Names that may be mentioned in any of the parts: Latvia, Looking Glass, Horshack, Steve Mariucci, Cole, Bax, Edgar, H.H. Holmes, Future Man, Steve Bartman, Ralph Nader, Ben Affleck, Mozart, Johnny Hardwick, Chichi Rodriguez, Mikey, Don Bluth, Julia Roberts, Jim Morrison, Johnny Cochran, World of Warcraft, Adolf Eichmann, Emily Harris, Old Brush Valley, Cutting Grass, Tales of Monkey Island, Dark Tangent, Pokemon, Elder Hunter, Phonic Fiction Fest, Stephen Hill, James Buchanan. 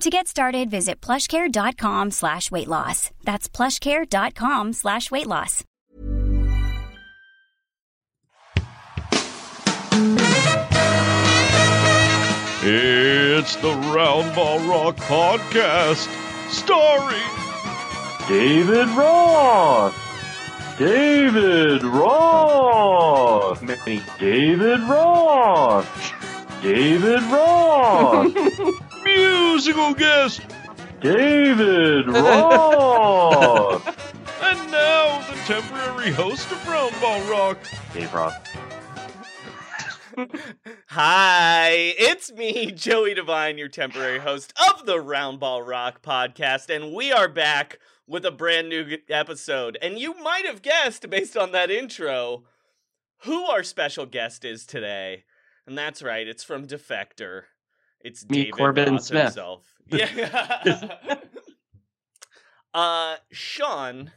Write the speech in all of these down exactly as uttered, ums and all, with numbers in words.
To get started, visit plushcare.com slash weight loss. That's plushcare.com slash weight loss. It's the Round Ball Rock Podcast, starring David Roth. David Roth. David Roth. David Roth. Musical guest, David Roth. And now, the temporary host of Round Ball Rock, Dave Roth. Hi, it's me, Joey Devine, your temporary host of the Round Ball Rock podcast, and we are back with a brand new episode. And you might have guessed, based on that intro, who our special guest is today. And that's right, it's from Defector. It's me, David Corbin Roth Smith himself. Yeah. uh, Sean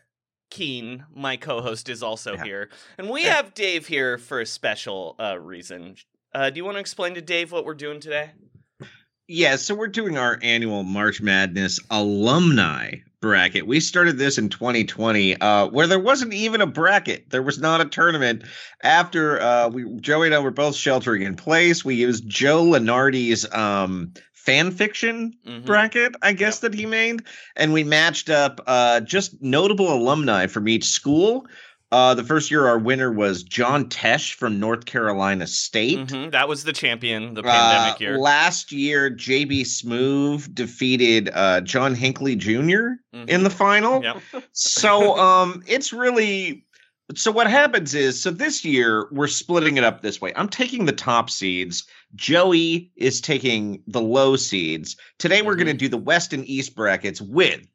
Keen, my co-host, is also yeah. here. And we yeah. have Dave here for a special uh, reason. Uh, do you want to explain to Dave what we're doing today? Yeah, so we're doing our annual March Madness alumni bracket. We started this in twenty twenty, uh, where there wasn't even a bracket. There was not a tournament. After uh, we, Joey and I were both sheltering in place, we used Joe Lenardi's um, fan fiction mm-hmm. bracket, I guess, yep. that he made. And we matched up uh, just notable alumni from each school. Uh, the first year, our winner was John Tesh from North Carolina State. Mm-hmm. That was the champion, the pandemic uh, year. Last year, J B. Smoove defeated uh, John Hinckley Junior Mm-hmm. in the final. Yep. So um, it's really – so what happens is – so this year, we're splitting it up this way. I'm taking the top seeds. Joey is taking the low seeds. Today, we're mm-hmm. going to do the West and East brackets with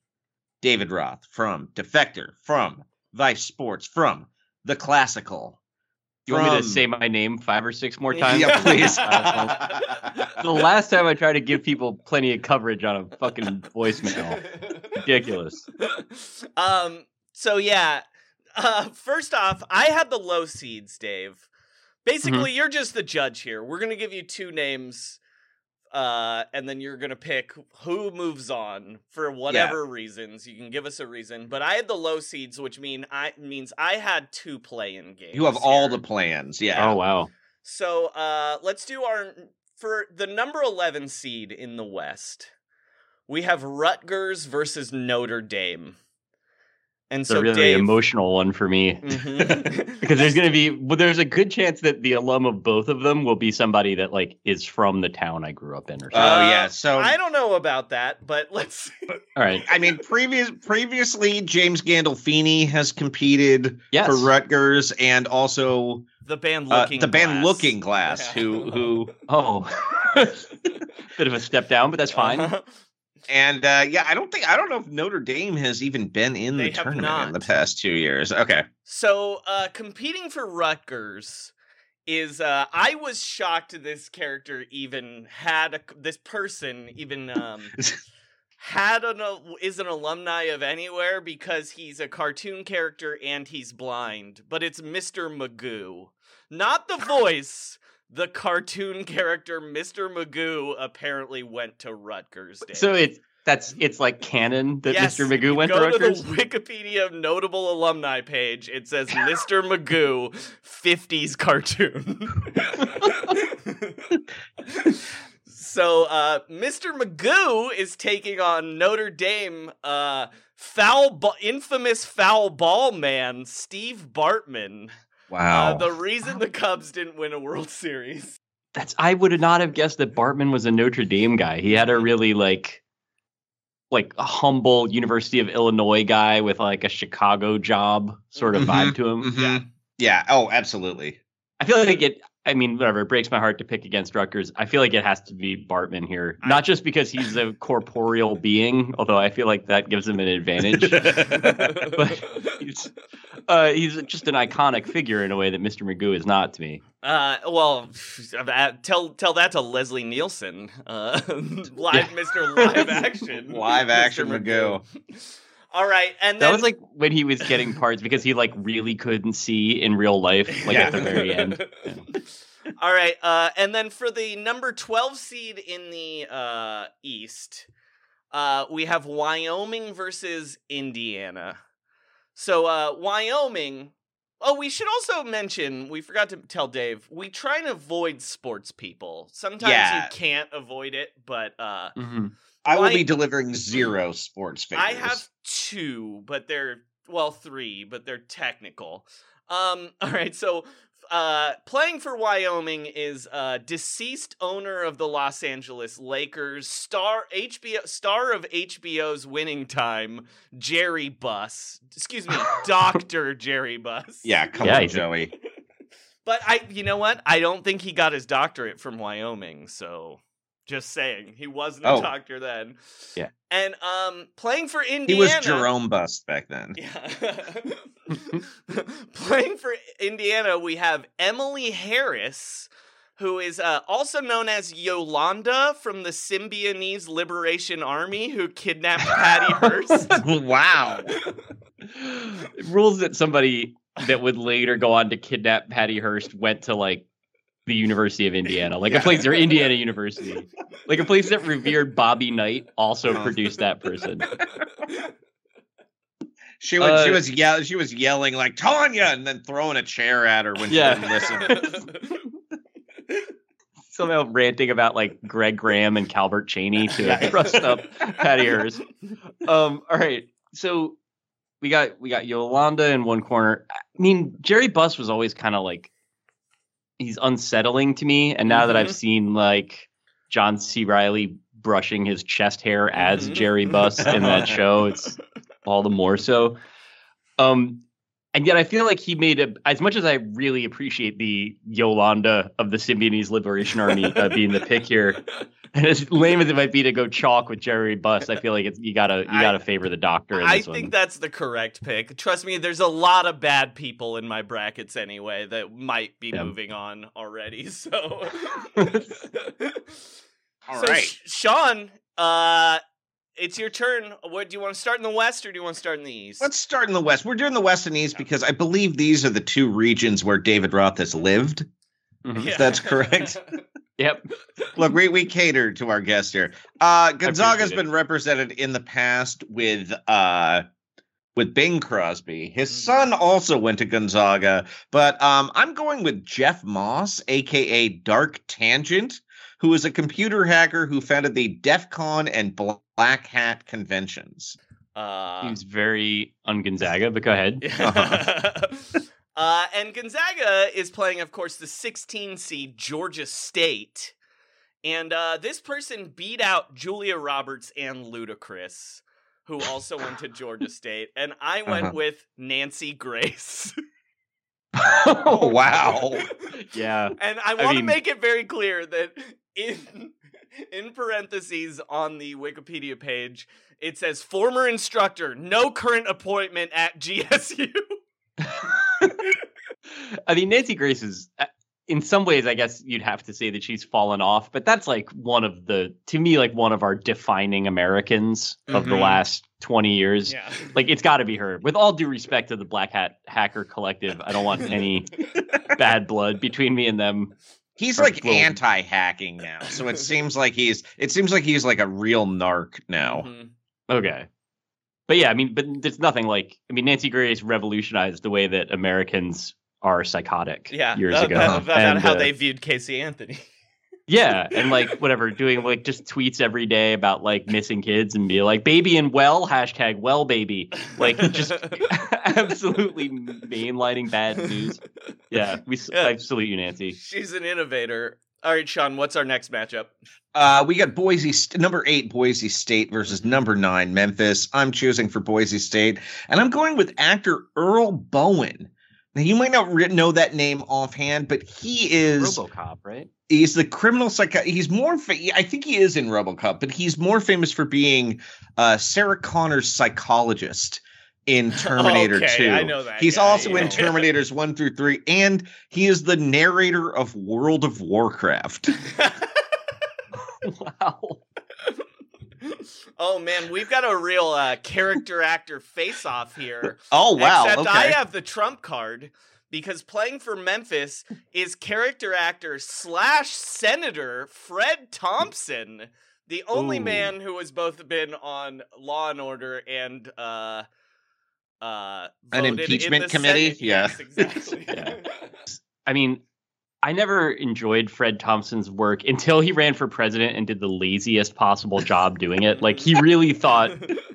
David Roth from Defector from – Vice Sports from the Classical. You from... want me to say my name five or six more times? Yeah, please. The last time I tried to give people plenty of coverage on a fucking voicemail. Ridiculous. Um. So, yeah. Uh. First off, I had the low seeds, Dave. Basically, mm-hmm. you're just the judge here. We're going to give you two names, uh, and then you're going to pick who moves on for whatever yeah. reasons. You can give us a reason. But I had the low seeds, which mean I means I had two play-in games. You have here. all the play-ins, yeah. Oh, wow. So uh, let's do our... For the number eleven seed in the West, we have Rutgers versus Notre Dame. And so, a really Dave, emotional one for me, mm-hmm. because there's going to be well, there's a good chance that the alum of both of them will be somebody that like is from the town I grew up in, or something. Oh uh, yeah, so I don't know about that, but let's see. But, all right. I mean, previous previously James Gandolfini has competed yes. for Rutgers, and also the band Looking uh, the Glass. band Looking Glass, yeah. who who oh, bit of a step down, but that's fine. Uh-huh. And uh, yeah, I don't think I don't know if Notre Dame has even been in the tournament not. in the past two years. Okay. So uh, competing for Rutgers is uh, I was shocked this character even had a, this person even um, had an uh, is an alumni of anywhere because he's a cartoon character and he's blind, but it's Mister Magoo, not the voice. The cartoon character Mister Magoo apparently went to Rutgers. Dave. So it's that's it's like canon that yes, Mister Magoo went to Rutgers. Go to the Wikipedia notable alumni page. It says Mister Magoo, fifties cartoon. So uh, Mister Magoo is taking on Notre Dame uh, foul ba- infamous foul ball man Steve Bartman. Wow. Uh, the reason the Cubs didn't win a World Series. That's I would not have guessed that Bartman was a Notre Dame guy. He had a really like like a humble University of Illinois guy with like a Chicago job sort of mm-hmm, vibe to him. Mm-hmm. Yeah. Yeah. Oh, absolutely. I feel like it I mean, whatever, it breaks my heart to pick against Rutgers. I feel like it has to be Bartman here. Not just because he's a corporeal being, although I feel like that gives him an advantage. But he's, uh, he's just an iconic figure in a way that Mister Magoo is not to me. Uh, well, tell tell that to Leslie Nielsen. Uh, live Mister Live Action. Live Action Magoo. All right, and then... That was like when he was getting parts because he like really couldn't see in real life, like yeah. at the very end. Yeah. All right, uh, and then for the number twelve seed in the uh, East, uh, we have Wyoming versus Indiana. So uh, Wyoming... Oh, we should also mention, we forgot to tell Dave, we try and avoid sports people. Sometimes yeah. you can't avoid it, but... Uh, mm-hmm. I will I, be delivering zero sports figures. I have two, but they're, well, three, but they're technical. Um, all right, so uh, playing for Wyoming is uh, deceased owner of the Los Angeles Lakers, star H B O, star of H B O's Winning Time, Jerry Buss. Excuse me, Doctor Jerry Buss. Yeah, come yeah, on, Joey. But I, you know what? I don't think he got his doctorate from Wyoming, so... Just saying, he wasn't oh. a doctor then. Yeah, and um, playing for Indiana, he was Jerome Buss back then. Yeah, playing for Indiana, we have Emily Harris, who is uh, also known as Yolanda from the Symbionese Liberation Army, who kidnapped Patty Hearst. Wow, it rules that somebody that would later go on to kidnap Patty Hearst went to like. The University of Indiana, like yeah. a place or Indiana University, like a place that revered Bobby Knight also oh. produced that person. She was uh, she was yelling she was yelling like Tanya and then throwing a chair at her when yeah. she didn't listen. Somehow ranting about like Greg Graham and Calvert Cheney to thrust up Patty Hearst. Um, all right, so we got we got Yolanda in one corner. I mean, Jerry Buss was always kind of like. He's unsettling to me, and now mm-hmm. that I've seen like John C. Reilly brushing his chest hair as mm-hmm. Jerry Buss in that show, it's all the more so. Um, and yet I feel like he made a, as much as I really appreciate the Yolanda of the Symbionese Liberation Army uh, being the pick here, and as lame as it might be to go chalk with Jerry Buss, I feel like it's, you gotta you gotta I, favor the doctor. In I this think one. That's the correct pick. Trust me, there's a lot of bad people in my brackets anyway that might be yeah. moving on already. So, all so right, Sh- Sean, uh, it's your turn. What do you want to start in the West or do you want to start in the East? Let's start in the West. We're doing the West and East yeah. because I believe these are the two regions where David Roth has lived. Mm-hmm. Yeah. If that's correct. Yep. Look, we, we cater to our guest here. Uh, Gonzaga's been represented in the past with uh, with Bing Crosby. His son also went to Gonzaga, but um, I'm going with Jeff Moss, a k a. Dark Tangent, who is a computer hacker who founded the DEF CON and Black Hat conventions. Uh, Seems very un-Gonzaga, but go ahead. Uh-huh. Uh, and Gonzaga is playing, of course, the sixteen seed Georgia State. And uh, this person beat out Julia Roberts and Ludacris, who also went to Georgia State. And I went uh-huh. with Nancy Grace. Oh, wow. Yeah. And I want I mean... to make it very clear that in in parentheses on the Wikipedia page, it says former instructor, no current appointment at G S U. I mean, Nancy Grace is, in some ways, I guess you'd have to say that she's fallen off, but that's like one of the, to me, like one of our defining Americans mm-hmm. of the last twenty years. Yeah. Like, it's got to be her. With all due respect to the Black Hat Hacker Collective, I don't want any bad blood between me and them. He's like blood. Anti-hacking now, so it seems like he's it seems like he's like a real narc now. Mm-hmm. Okay. But yeah, I mean, but there's nothing like, I mean, Nancy Grace revolutionized the way that Americans are psychotic yeah, years that, ago. About that, how uh, they viewed Casey Anthony. Yeah, and like whatever, doing like just tweets every day about like missing kids and be like, baby and well, hashtag well baby. Like just absolutely mainlining bad news. Yeah, we yeah. I salute you, Nancy. She's an innovator. All right, Sean, what's our next matchup? Uh, we got Boise, st- number eight, Boise State versus number nine, Memphis. I'm choosing for Boise State, and I'm going with actor Earl Bowen. Now, you might not re- know that name offhand, but he is... Robocop, right? He's the criminal psycho... He's more... Fa- I think he is in Robocop, but he's more famous for being uh, Sarah Connor's psychologist in Terminator okay, two. I know that. He's yeah, also in know. Terminators one through three, and he is the narrator of World of Warcraft. Wow. Oh, man, we've got a real uh, character actor face-off here. Oh, wow. Except okay. I have the trump card, because playing for Memphis is character actor slash senator Fred Thompson, the only Ooh. man who has both been on Law and Order and... Uh, Uh, an impeachment committee? Senate. Yeah. Yes, exactly. Yeah. I mean, I never enjoyed Fred Thompson's work until he ran for president and did the laziest possible job doing it. Like, he really thought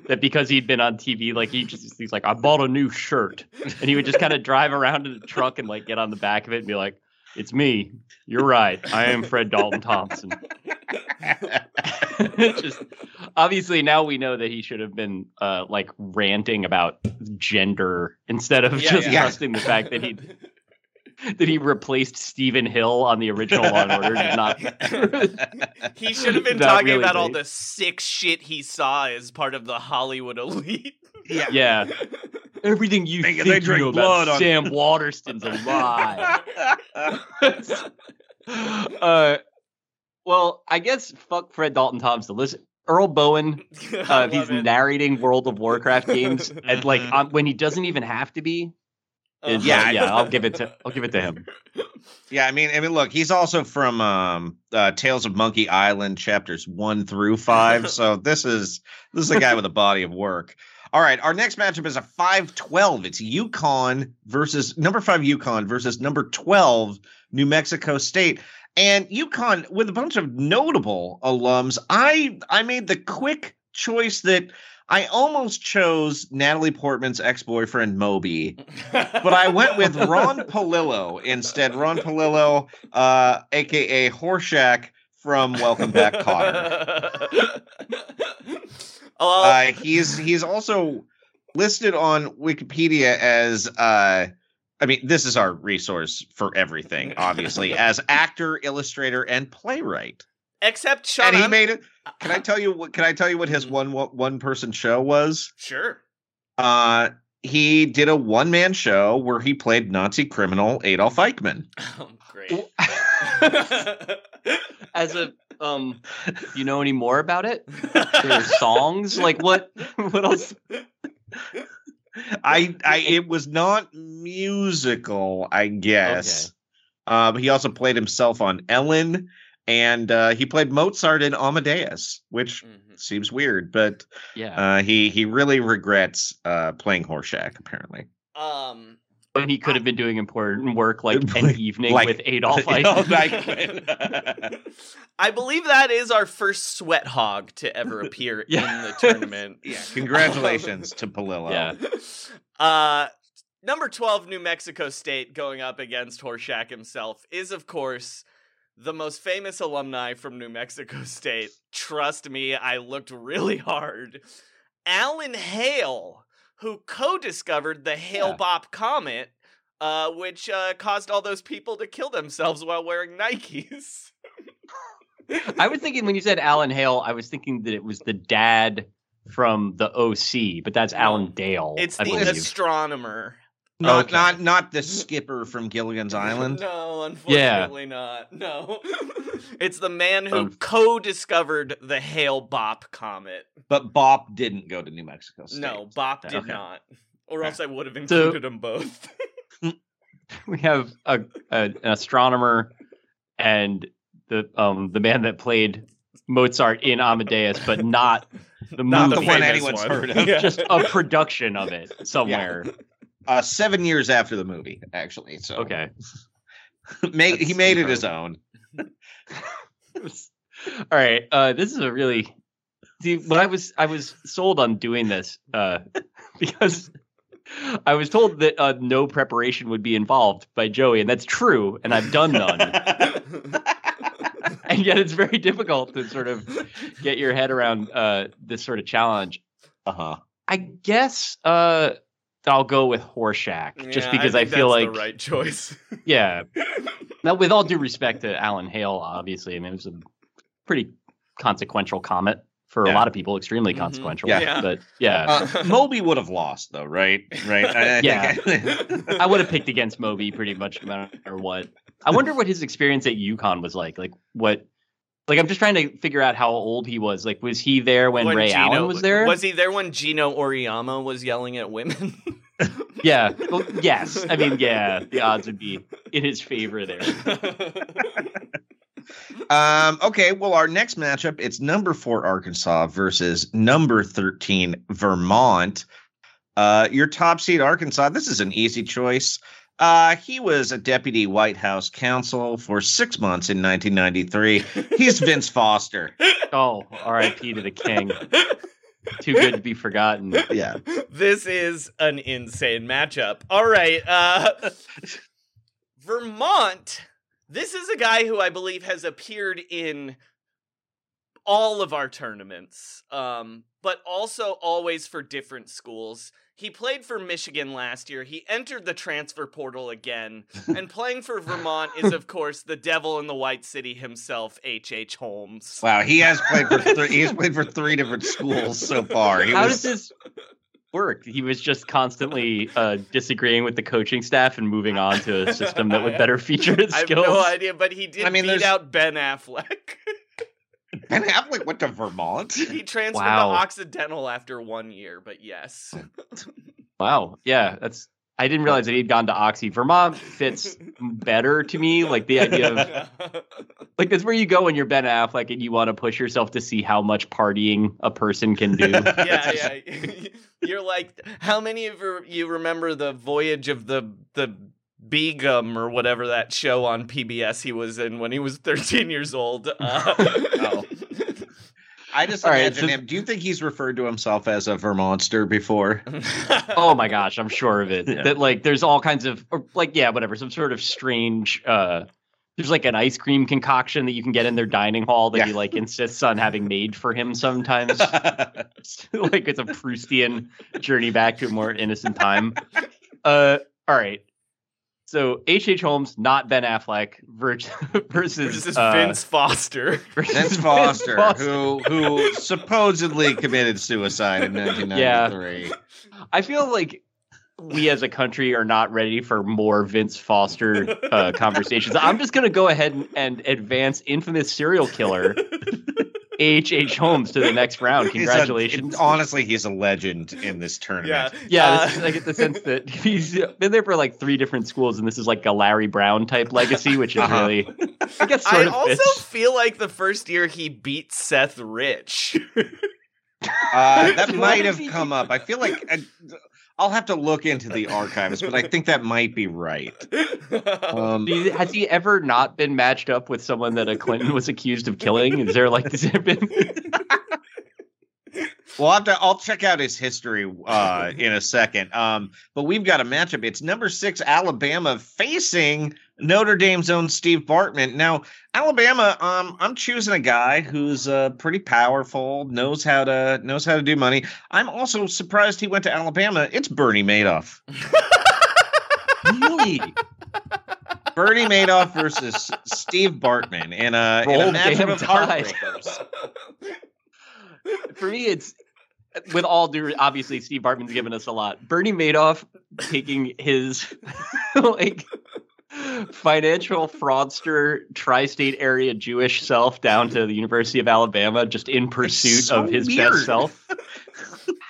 that because he'd been on T V, like, he just, he's like, I bought a new shirt. And he would just kind of drive around in the truck and, like, get on the back of it and be like, it's me. You're right. I am Fred Dalton Thompson. Just obviously now we know that he should have been uh, like ranting about gender instead of yeah, just yeah. trusting the fact that he that he replaced Stephen Hill on the original Law and Order. Did not. He should have been talking really about made. all the sick shit he saw as part of the Hollywood elite. Yeah. Yeah. Everything you think, think you know blood about on... Sam Waterston's a lie. uh, well, I guess fuck Fred Dalton Thompson. Listen, Earl Bowen, uh, he's it. narrating World of Warcraft games, and like um, when he doesn't even have to be. Uh, yeah, like, yeah, I'll give it to I'll give it to him. Yeah, I mean, I mean, look, he's also from um, uh, Tales of Monkey Island, chapters one through five. So this is this is a guy with a body of work. All right, our next matchup is a five twelve. It's UConn versus number five UConn versus number twelve New Mexico State. And UConn with a bunch of notable alums. I I made the quick choice that I almost chose Natalie Portman's ex-boyfriend Moby, but I went with Ron Palillo instead. Ron Palillo, uh, a k a. Horshack from Welcome Back, Kotter. Uh, he's he's also listed on Wikipedia as, uh, I mean, this is our resource for everything, obviously, as actor, illustrator, and playwright. Except Sean. And he I'm... made it. Can I tell you what? Can I tell you what his one one person show was? Sure. Uh, he did a one man show where he played Nazi criminal Adolf Eichmann. Oh, great. As a. Um, you know any more about it? There's songs? Like what? What else? I, I, it was not musical, I guess. Okay. Um, he also played himself on Ellen, and uh, he played Mozart in Amadeus, which mm-hmm. seems weird, but yeah, uh, he he really regrets uh, playing Horshack apparently. Um. When he could have been doing important work like an evening like, with Adolf Eichmann. I believe that is our first sweat hog to ever appear yeah. in the tournament. Yeah, congratulations to Palillo. Yeah. Uh, number twelve, New Mexico State, going up against Horshack himself, is, of course, the most famous alumni from New Mexico State. Trust me, I looked really hard. Alan Hale, who co-discovered the Hale-Bopp yeah. comet, uh, which uh, caused all those people to kill themselves while wearing Nikes. I was thinking when you said Alan Hale, I was thinking that it was the dad from the O C, but that's Alan Dale. It's I the believe. astronomer. Not okay. not not the skipper from Gilligan's Island. No, unfortunately yeah. not. No. It's the man who um, co-discovered the Hale-Bopp comet. But Bopp didn't go to New Mexico State. No, Bopp did okay. not. Or else I would have included so, them both. We have a, a, an astronomer and the um the man that played Mozart in Amadeus, but not the not movie. The one anyone's one. heard of. Yeah. Just a production of it somewhere. Yeah. Uh, seven years after the movie, actually. So okay, made, he made it his own. All right, uh, this is a really. See, when I was I was sold on doing this uh, because I was told that uh, no preparation would be involved by Joey, and that's true, and I've done none. And yet, it's very difficult to sort of get your head around uh, this sort of challenge. Uh huh. I guess. Uh, I'll go with Horshack, yeah, just because I, think I feel that's like the right choice. Yeah. Now, with all due respect to Alan Hale, obviously, I mean, it was a pretty consequential comment for yeah. a lot of people, extremely mm-hmm. consequential. Yeah. yeah. But yeah, uh, Moby would have lost, though, right? Right. I, I yeah. I, I would have picked against Moby pretty much, no matter what. I wonder what his experience at UConn was like. Like what? Like I'm just trying to figure out how old he was. Like, was he there when, when Ray Gino, Allen was there? Was he there when Gino Oriyama was yelling at women? Yeah. Well, yes. I mean, yeah. The odds would be in his favor there. um. Okay. Well, our next matchup, it's number four Arkansas versus number thirteen Vermont. Uh, your top seed Arkansas. This is an easy choice. Uh, he was a deputy White House counsel for six months in nineteen ninety-three. He's Vince Foster. Oh, R I P to the king. Too good to be forgotten. Yeah. This is an insane matchup. All right. Uh, Vermont. This is a guy who I believe has appeared in all of our tournaments, um, but also always for different schools. He played for Michigan last year. He entered the transfer portal again. And playing for Vermont is, of course, the devil in the White City himself, H H. Holmes. Wow, he has played for three, he has played for three different schools so far. He How was... does this work? He was just constantly uh, disagreeing with the coaching staff and moving on to a system that would better feature his skills. I have no idea, but he did I mean, beat there's... out Ben Affleck. Ben Affleck went to Vermont? He transferred wow. to Occidental after one year, but yes. Wow. Yeah, that's. I didn't realize that he'd gone to Oxy. Vermont fits better to me. Like the idea of, like that's where you go when you're Ben Affleck and you want to push yourself to see how much partying a person can do. Yeah, yeah. You're like, how many of you remember the voyage of the the. Begum or whatever that show on P B S he was in when he was thirteen years old. Uh, oh. I just All imagine right, so... him. Do you think he's referred to himself as a Vermonster before? Oh my gosh, I'm sure of it. Yeah. That like there's all kinds of or, like yeah, whatever, some sort of strange uh there's like an ice cream concoction that you can get in their dining hall that yeah. he like insists on having made for him sometimes. Like it's a Proustian journey back to a more innocent time. Uh all right. So H H. Holmes, not Ben Affleck, versus, versus uh, Vince Foster. Versus Vince Foster, Vince Foster. who who supposedly committed suicide in nineteen ninety-three. Yeah. I feel like we as a country are not ready for more Vince Foster uh, conversations. I'm just going to go ahead and, and advance infamous serial killer H H. Holmes to the next round. Congratulations. He's a, honestly, he's a legend in this tournament. Yeah, yeah uh, this is, I get the sense that he's been there for like three different schools, and this is like a Larry Brown type legacy, which is uh-huh. really... I guess sort I of also fits. Feel like the first year he beat Seth Rich. uh, that might have come up. I feel like... I, I'll have to look into the archives, but I think that might be right. Um, Has he ever not been matched up with someone that a Clinton was accused of killing? Is there like this? Been... Well, I'll, have to, I'll check out his history uh, in a second. Um, but we've got a matchup. It's number six Alabama facing Notre Dame's own Steve Bartman. Now, Alabama, um, I'm choosing a guy who's uh, pretty powerful, knows how to knows how to do money. I'm also surprised he went to Alabama. It's Bernie Madoff. Really? Bernie Madoff versus Steve Bartman in a, in a matchup of heartbreakers. For me, it's with all due, obviously Steve Bartman's given us a lot. Bernie Madoff taking his like financial fraudster tri-state area Jewish self down to the University of Alabama just in pursuit so of his weird. best self.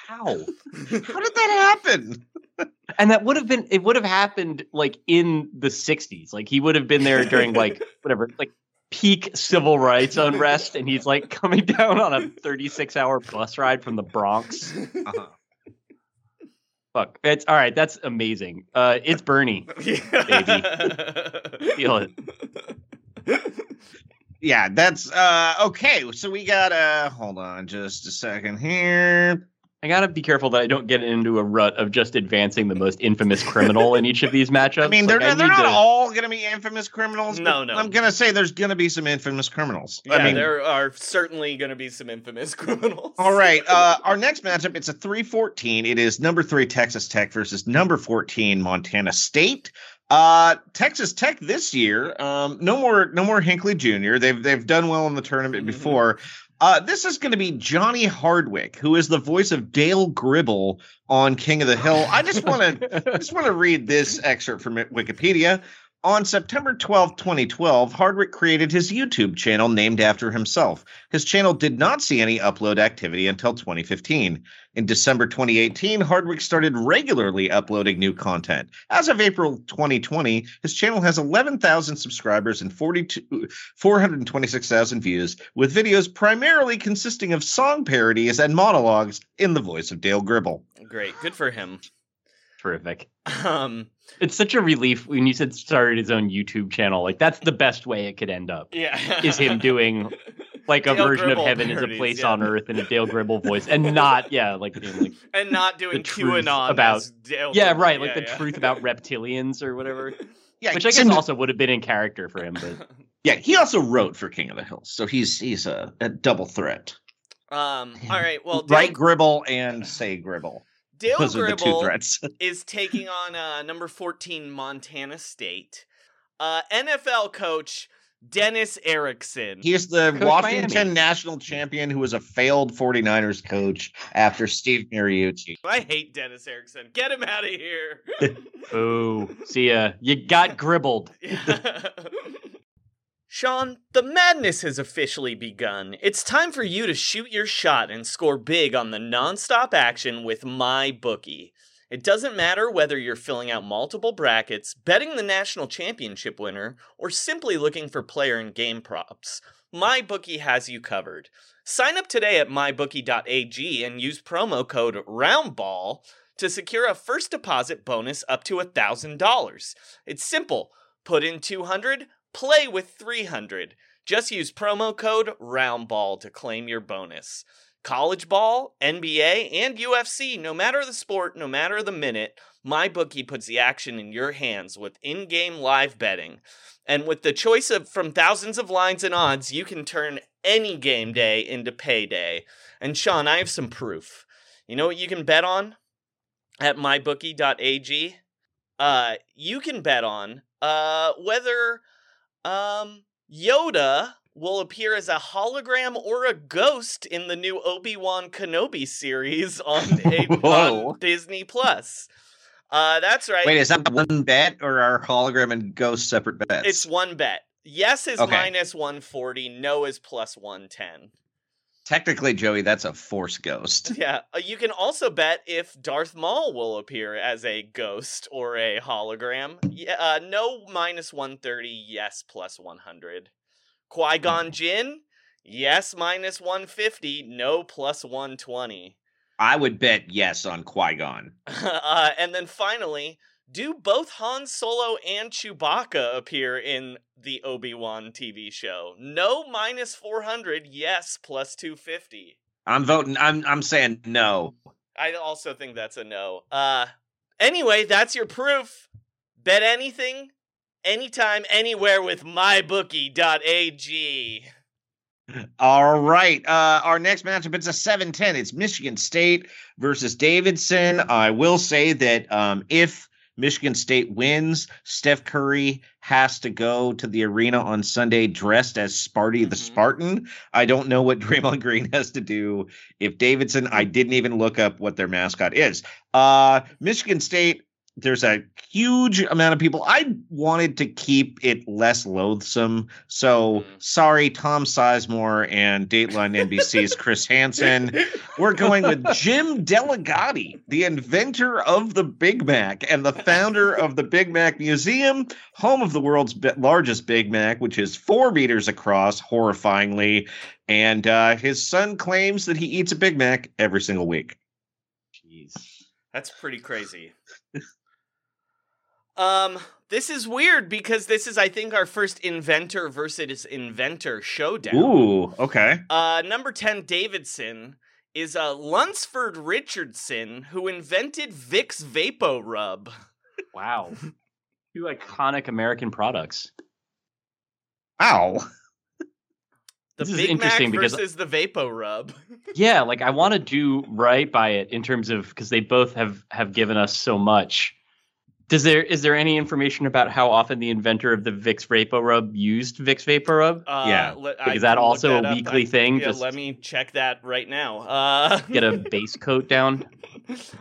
How? How did that happen? And that would have been, it would have happened like in the sixties. Like he would have been there during like whatever, like peak civil rights unrest. And he's like coming down on a thirty-six hour bus ride from the Bronx. Uh-huh. Fuck. It's all right. That's amazing. Uh, it's Bernie. Yeah. Baby. Feel it. Yeah, that's uh, okay. So we got to hold on just a second here. I gotta be careful that I don't get into a rut of just advancing the most infamous criminal in each of these matchups. I mean, they're, like, not, I they're not to... all gonna be infamous criminals. No, no. I'm gonna say there's gonna be some infamous criminals. Yeah, I mean, there are certainly gonna be some infamous criminals. All right, uh, our next matchup, it's a three fourteen. It is number three Texas Tech versus number fourteen Montana State. Uh, Texas Tech this year, um, no more, no more Hinckley Junior They've they've done well in the tournament mm-hmm. before. Uh, this is going to be Johnny Hardwick, who is the voice of Dale Gribble on King of the Hill. I just want to just want to read this excerpt from Wikipedia. On September twelfth, twenty twelve, Hardwick created his YouTube channel named after himself. His channel did not see any upload activity until twenty fifteen. In December twenty eighteen, Hardwick started regularly uploading new content. As of April twenty twenty, his channel has eleven thousand subscribers and four hundred twenty-six thousand views, with videos primarily consisting of song parodies and monologues in the voice of Dale Gribble. Great. Good for him. Terrific. Um... It's such a relief when you said started his own YouTube channel. Like, that's the best way it could end up. Yeah. Is him doing, like, a Dale version Gribble of Heaven parodies, is a Place yeah. on Earth in a Dale Gribble voice. And not, yeah, like... You know, like and not doing QAnon about Dale Yeah, Gribble. right, like yeah, the yeah. truth about reptilians or whatever. Yeah, which I guess also would have been in character for him, but... Yeah, he also wrote for King of the Hills, so he's he's a, a double threat. Um. All right, well... Dale... Write Gribble and say Gribble. Dale Those Gribble is taking on uh, number fourteen Montana State. Uh, N F L coach Dennis Erickson. He's the coach Washington Miami. national champion who was a failed 49ers coach after Steve Mariucci. I hate Dennis Erickson. Get him out of here. Oh, see ya. You got gribbled. Sean, the madness has officially begun. It's time for you to shoot your shot and score big on the nonstop action with MyBookie. It doesn't matter whether you're filling out multiple brackets, betting the national championship winner, or simply looking for player and game props. MyBookie has you covered. Sign up today at my bookie dot a g and use promo code ROUNDBALL to secure a first deposit bonus up to one thousand dollars. It's simple. Put in two hundred dollars. Play with three hundred. Just use promo code ROUNDBALL to claim your bonus. College ball, N B A, and U F C, no matter the sport, no matter the minute, MyBookie puts the action in your hands with in-game live betting. And with the choice of from thousands of lines and odds, you can turn any game day into payday. And Sean, I have some proof. You know what you can bet on at my bookie dot a g? Uh, you can bet on uh, whether... Um, Yoda will appear as a hologram or a ghost in the new Obi-Wan Kenobi series on, a, on Disney Plus. Uh, that's right. Wait, is that one bet or are hologram and ghost separate bets? It's one bet. Yes is okay. minus one forty. No is plus one ten. Technically, Joey, that's a force ghost. Yeah. You can also bet if Darth Maul will appear as a ghost or a hologram. Yeah, uh, no, minus one thirty. Yes, plus one hundred. Qui-Gon Jinn? Yes, minus one fifty. No, plus one twenty. I would bet yes on Qui-Gon. uh, and then finally, do both Han Solo and Chewbacca appear in the Obi-Wan T V show? No, minus four hundred. Yes, plus two fifty. I'm voting. I'm I'm saying no. I also think that's a no. Uh, anyway, that's your proof. Bet anything, anytime, anywhere with my bookie dot a g. All right. Uh, our next matchup, it's a seven ten. It's Michigan State versus Davidson. I will say that um, if Michigan State wins, Steph Curry has to go to the arena on Sunday dressed as Sparty mm-hmm. the Spartan. I don't know what Draymond Green has to do if Davidson, I didn't even look up what their mascot is. Uh, Michigan State there's a huge amount of people. I wanted to keep it less loathsome. So sorry, Tom Sizemore and Dateline N B C's Chris Hansen. We're going with Jim Delagatti, the inventor of the Big Mac and the founder of the Big Mac Museum, home of the world's largest Big Mac, which is four meters across, horrifyingly. And uh, his son claims that he eats a Big Mac every single week. Jeez. That's pretty crazy. Um, this is weird because this is, I think, our first inventor versus inventor showdown. Ooh, okay. Uh, number ten, Davidson, is uh, Lunsford Richardson, who invented Vicks VapoRub. Wow. Two iconic American products. Wow. The this Big is interesting Mac versus because, the VapoRub. Yeah, like, I want to do right by it in terms of, because they both have, have given us so much. Does there is there any information about how often the inventor of the Vicks VapoRub used Vicks VapoRub? Uh, yeah, le- is that also that a weekly I, thing? Yeah, just let me check that right now. Uh, get a base coat down.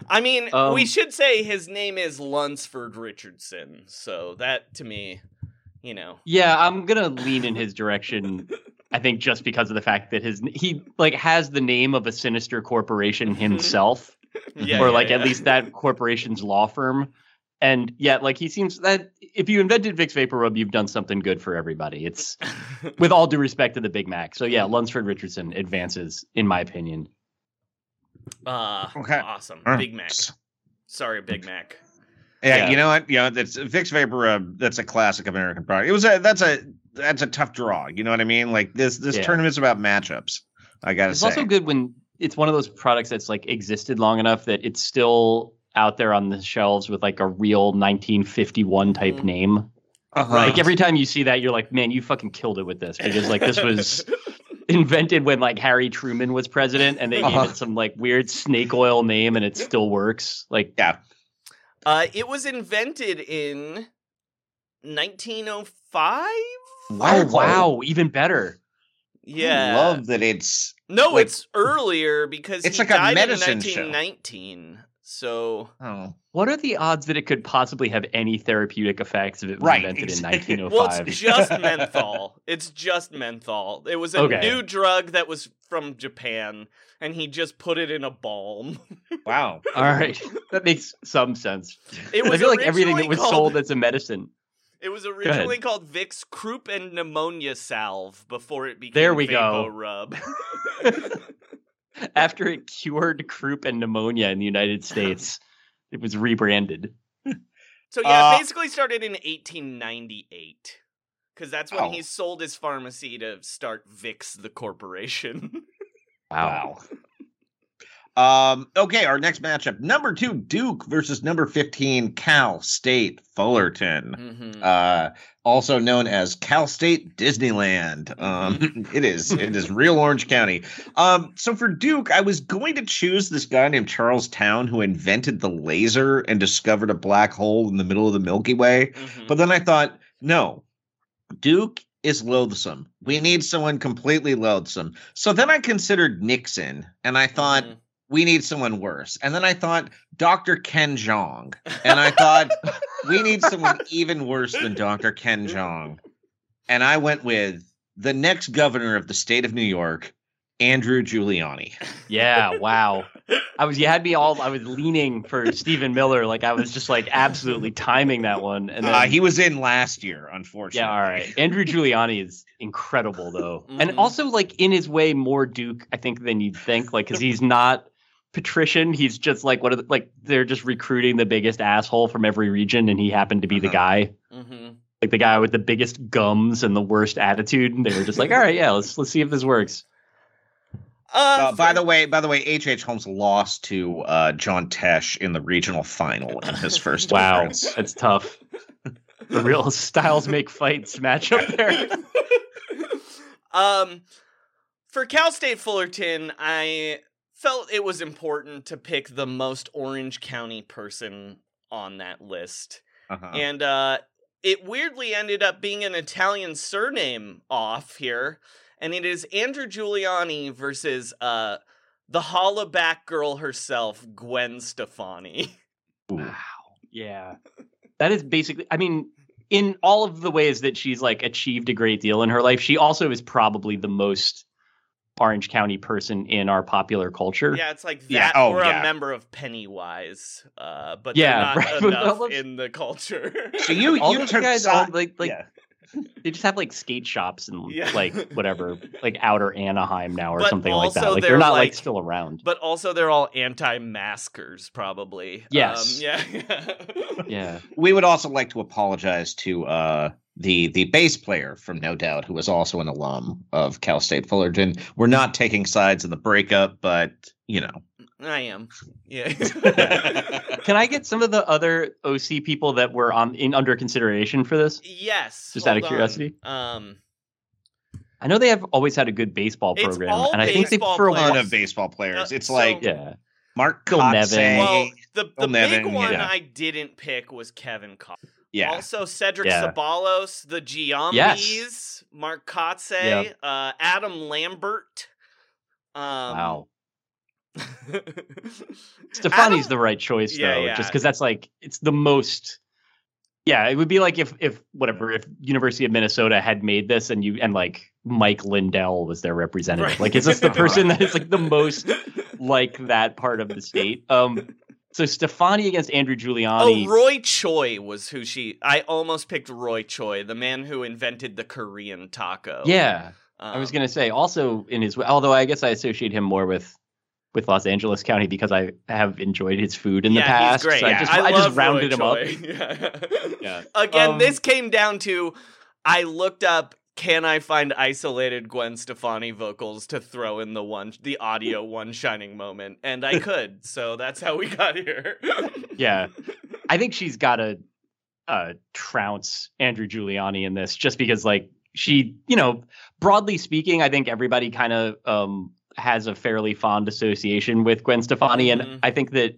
I mean, um, we should say his name is Lunsford Richardson, so that to me, you know. Yeah, I'm gonna lean in his direction. I think just because of the fact that his he like has the name of a sinister corporation himself, yeah, or like yeah, yeah. at least that corporation's law firm. And yeah, like he seems that if you invented Vicks VapoRub, you've done something good for everybody. It's with all due respect to the Big Mac. So yeah, Lunsford Richardson advances, in my opinion. Uh, okay. Awesome. Uh, Big Mac. Sorry, Big Mac. Yeah, yeah. You know what? You know, that's Vicks VapoRub. That's a classic American product. It was a, that's a, that's a tough draw. You know what I mean? Like this, this yeah. tournament's about matchups. I got to say. It's also good when it's one of those products that's like existed long enough that it's still out there on the shelves with like a real nineteen fifty-one type name. Uh-huh. Like every time you see that, you're like, man, you fucking killed it with this, because like this was invented when like Harry Truman was president, and they uh-huh. gave it some like weird snake oil name, and it still works. Like, yeah, uh, it was invented in nineteen oh five. Wow! Oh, wow! Even better. Yeah, I love that it's no, like, it's earlier because it's he like died a medicine in nineteen nineteen. Show. So, oh. What are the odds that it could possibly have any therapeutic effects if it was right, invented exactly. in nineteen oh five? Well, it's just menthol. It's just menthol. It was a okay. new drug that was from Japan, and he just put it in a balm. Wow. All right. That makes some sense. It was I feel like everything that was called, sold that's a medicine. It was originally called Vicks Croup and Pneumonia Salve before it became there we Vapo go. Rub. After it cured croup and pneumonia in the United States, it was rebranded. So yeah, uh, it basically started in eighteen ninety-eight, because that's when oh. he sold his pharmacy to start Vicks the corporation. Wow. Um, okay, our next matchup: number two Duke versus number fifteen Cal State Fullerton, mm-hmm. uh, also known as Cal State Disneyland. Um, it is it is real Orange County. Um, so for Duke, I was going to choose this guy named Charles Towne, who invented the laser and discovered a black hole in the middle of the Milky Way. Mm-hmm. But then I thought, no, Duke is loathsome. We need someone completely loathsome. So then I considered Nixon, and I thought. Mm-hmm. We need someone worse. And then I thought Doctor Ken Jeong. And I thought we need someone even worse than Doctor Ken Jeong. And I went with the next governor of the state of New York, Andrew Giuliani. Yeah, wow. I was you had me all I was leaning for Stephen Miller. Like I was just like absolutely timing that one. And then, uh, he was in last year, unfortunately. Yeah, all right. Andrew Giuliani is incredible though. Mm. And also like in his way more Duke, I think, than you'd think. Like because he's not patrician, he's just like what are the, like they're just recruiting the biggest asshole from every region, and he happened to be uh-huh. the guy mm-hmm. like the guy with the biggest gums and the worst attitude, and they were just like all right yeah let's let's see if this works. Uh, uh, for... by the way, by the way, H H. Holmes lost to uh, John Tesh in the regional final in his first wow, appearance. That's tough. The real styles make fights matchup there. um, for Cal State Fullerton, I felt it was important to pick the most Orange County person on that list. Uh-huh. And uh, it weirdly ended up being an Italian surname off here. And it is Andrew Giuliani versus uh, the hollaback girl herself, Gwen Stefani. Wow. Yeah. That is basically, I mean, in all of the ways that she's like achieved a great deal in her life, she also is probably the most Orange County person in our popular culture. Yeah, it's like that yeah. oh, or yeah. a member of Pennywise, uh, but yeah, they're not right. enough of... in the culture. So you, all you took guys all, like, like yeah. they just have like skate shops and yeah. like whatever, like Outer Anaheim now or but something like that. Like they're, they're not like, like still around. But also they're all anti-maskers probably. Yes. Um, yeah. Yeah. yeah. We would also like to apologize to uh, the the bass player from No Doubt, who was also an alum of Cal State Fullerton. We're not taking sides in the breakup, but you know. I am. Yeah. Can I get some of the other O C people that were on in under consideration for this? Yes. Just out of on. curiosity. Um, I know they have always had a good baseball program, and I think they for a lot of baseball players. Uh, it's so, like yeah. Mark Kotze. Well, the, the Nevin, big one yeah. I didn't pick was Kevin Kotze. Yeah. Also Cedric yeah. Ceballos, the Giambies, yes. Mark Kotze, yeah. uh, Adam Lambert. Um, wow. Stefani's Adam? the right choice yeah, though yeah. just because that's like it's the most yeah it would be like if if whatever if University of Minnesota had made this and you and like Mike Lindell was their representative right. like it's just the person that is like the most like that part of the state. um So Stefani against Andrew Giuliani. Oh, Roy Choi was who she I almost picked. Roy Choi, the man who invented the Korean taco. yeah um, I was gonna say also in his although I guess I associate him more with with Los Angeles County because I have enjoyed his food in yeah, the past. He's great. So yeah. I just, I I just rounded him up. yeah. Yeah. Again, um, this came down to, I looked up, can I find isolated Gwen Stefani vocals to throw in the one, the audio one shining moment? And I could. So that's how we got here. yeah. I think she's got to uh, trounce Andrew Giuliani in this just because like she, you know, broadly speaking, I think everybody kind of, um, has a fairly fond association with Gwen Stefani. And mm-hmm. I think that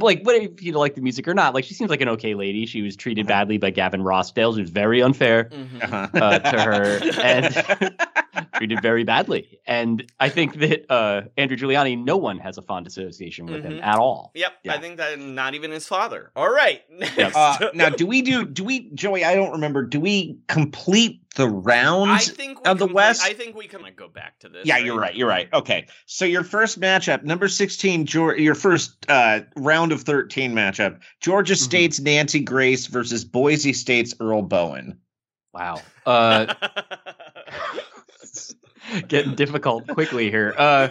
like, whether you like the music or not, like she seems like an okay lady. She was treated uh-huh. badly by Gavin Rossdale, who's very unfair mm-hmm. uh-huh. uh, to her and treated very badly. And I think that uh, Andrew Giuliani, no one has a fond association with mm-hmm. him at all. Yep. Yeah. I think that not even his father. All right. Yep. uh, now do we do, do we, Joey, I don't remember. Do we complete the rounds of complete, the West? I think we can like, go back to this. Yeah, right? you're right. You're right. Okay. So your first matchup, number sixteen, George, your first uh, round of thirteen matchup, Georgia mm-hmm. State's Nancy Grace versus Boise State's Earl Bowen. Wow. Uh, getting difficult quickly here. Uh,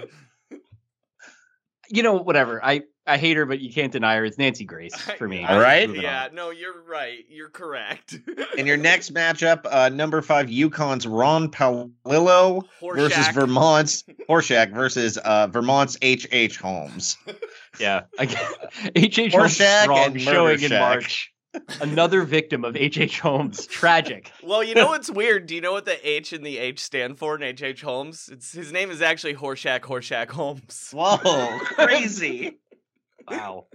you know, whatever. I, I hate her, but you can't deny her. It's Nancy Grace for me. All right. Yeah, on. no, you're right. You're correct. In your next matchup, uh, number five, UConn's Ron Palillo Horshack. versus Vermont's Horshack versus uh, Vermont's H H. Holmes. Yeah. H H. Holmes strong showing Shack. in March. Another victim of H H. Holmes. Tragic. Well, you know what's weird? Do you know what the H and the H stand for in H H. Holmes? It's, his name is actually Horshack Horshack Holmes. Whoa, crazy. Wow.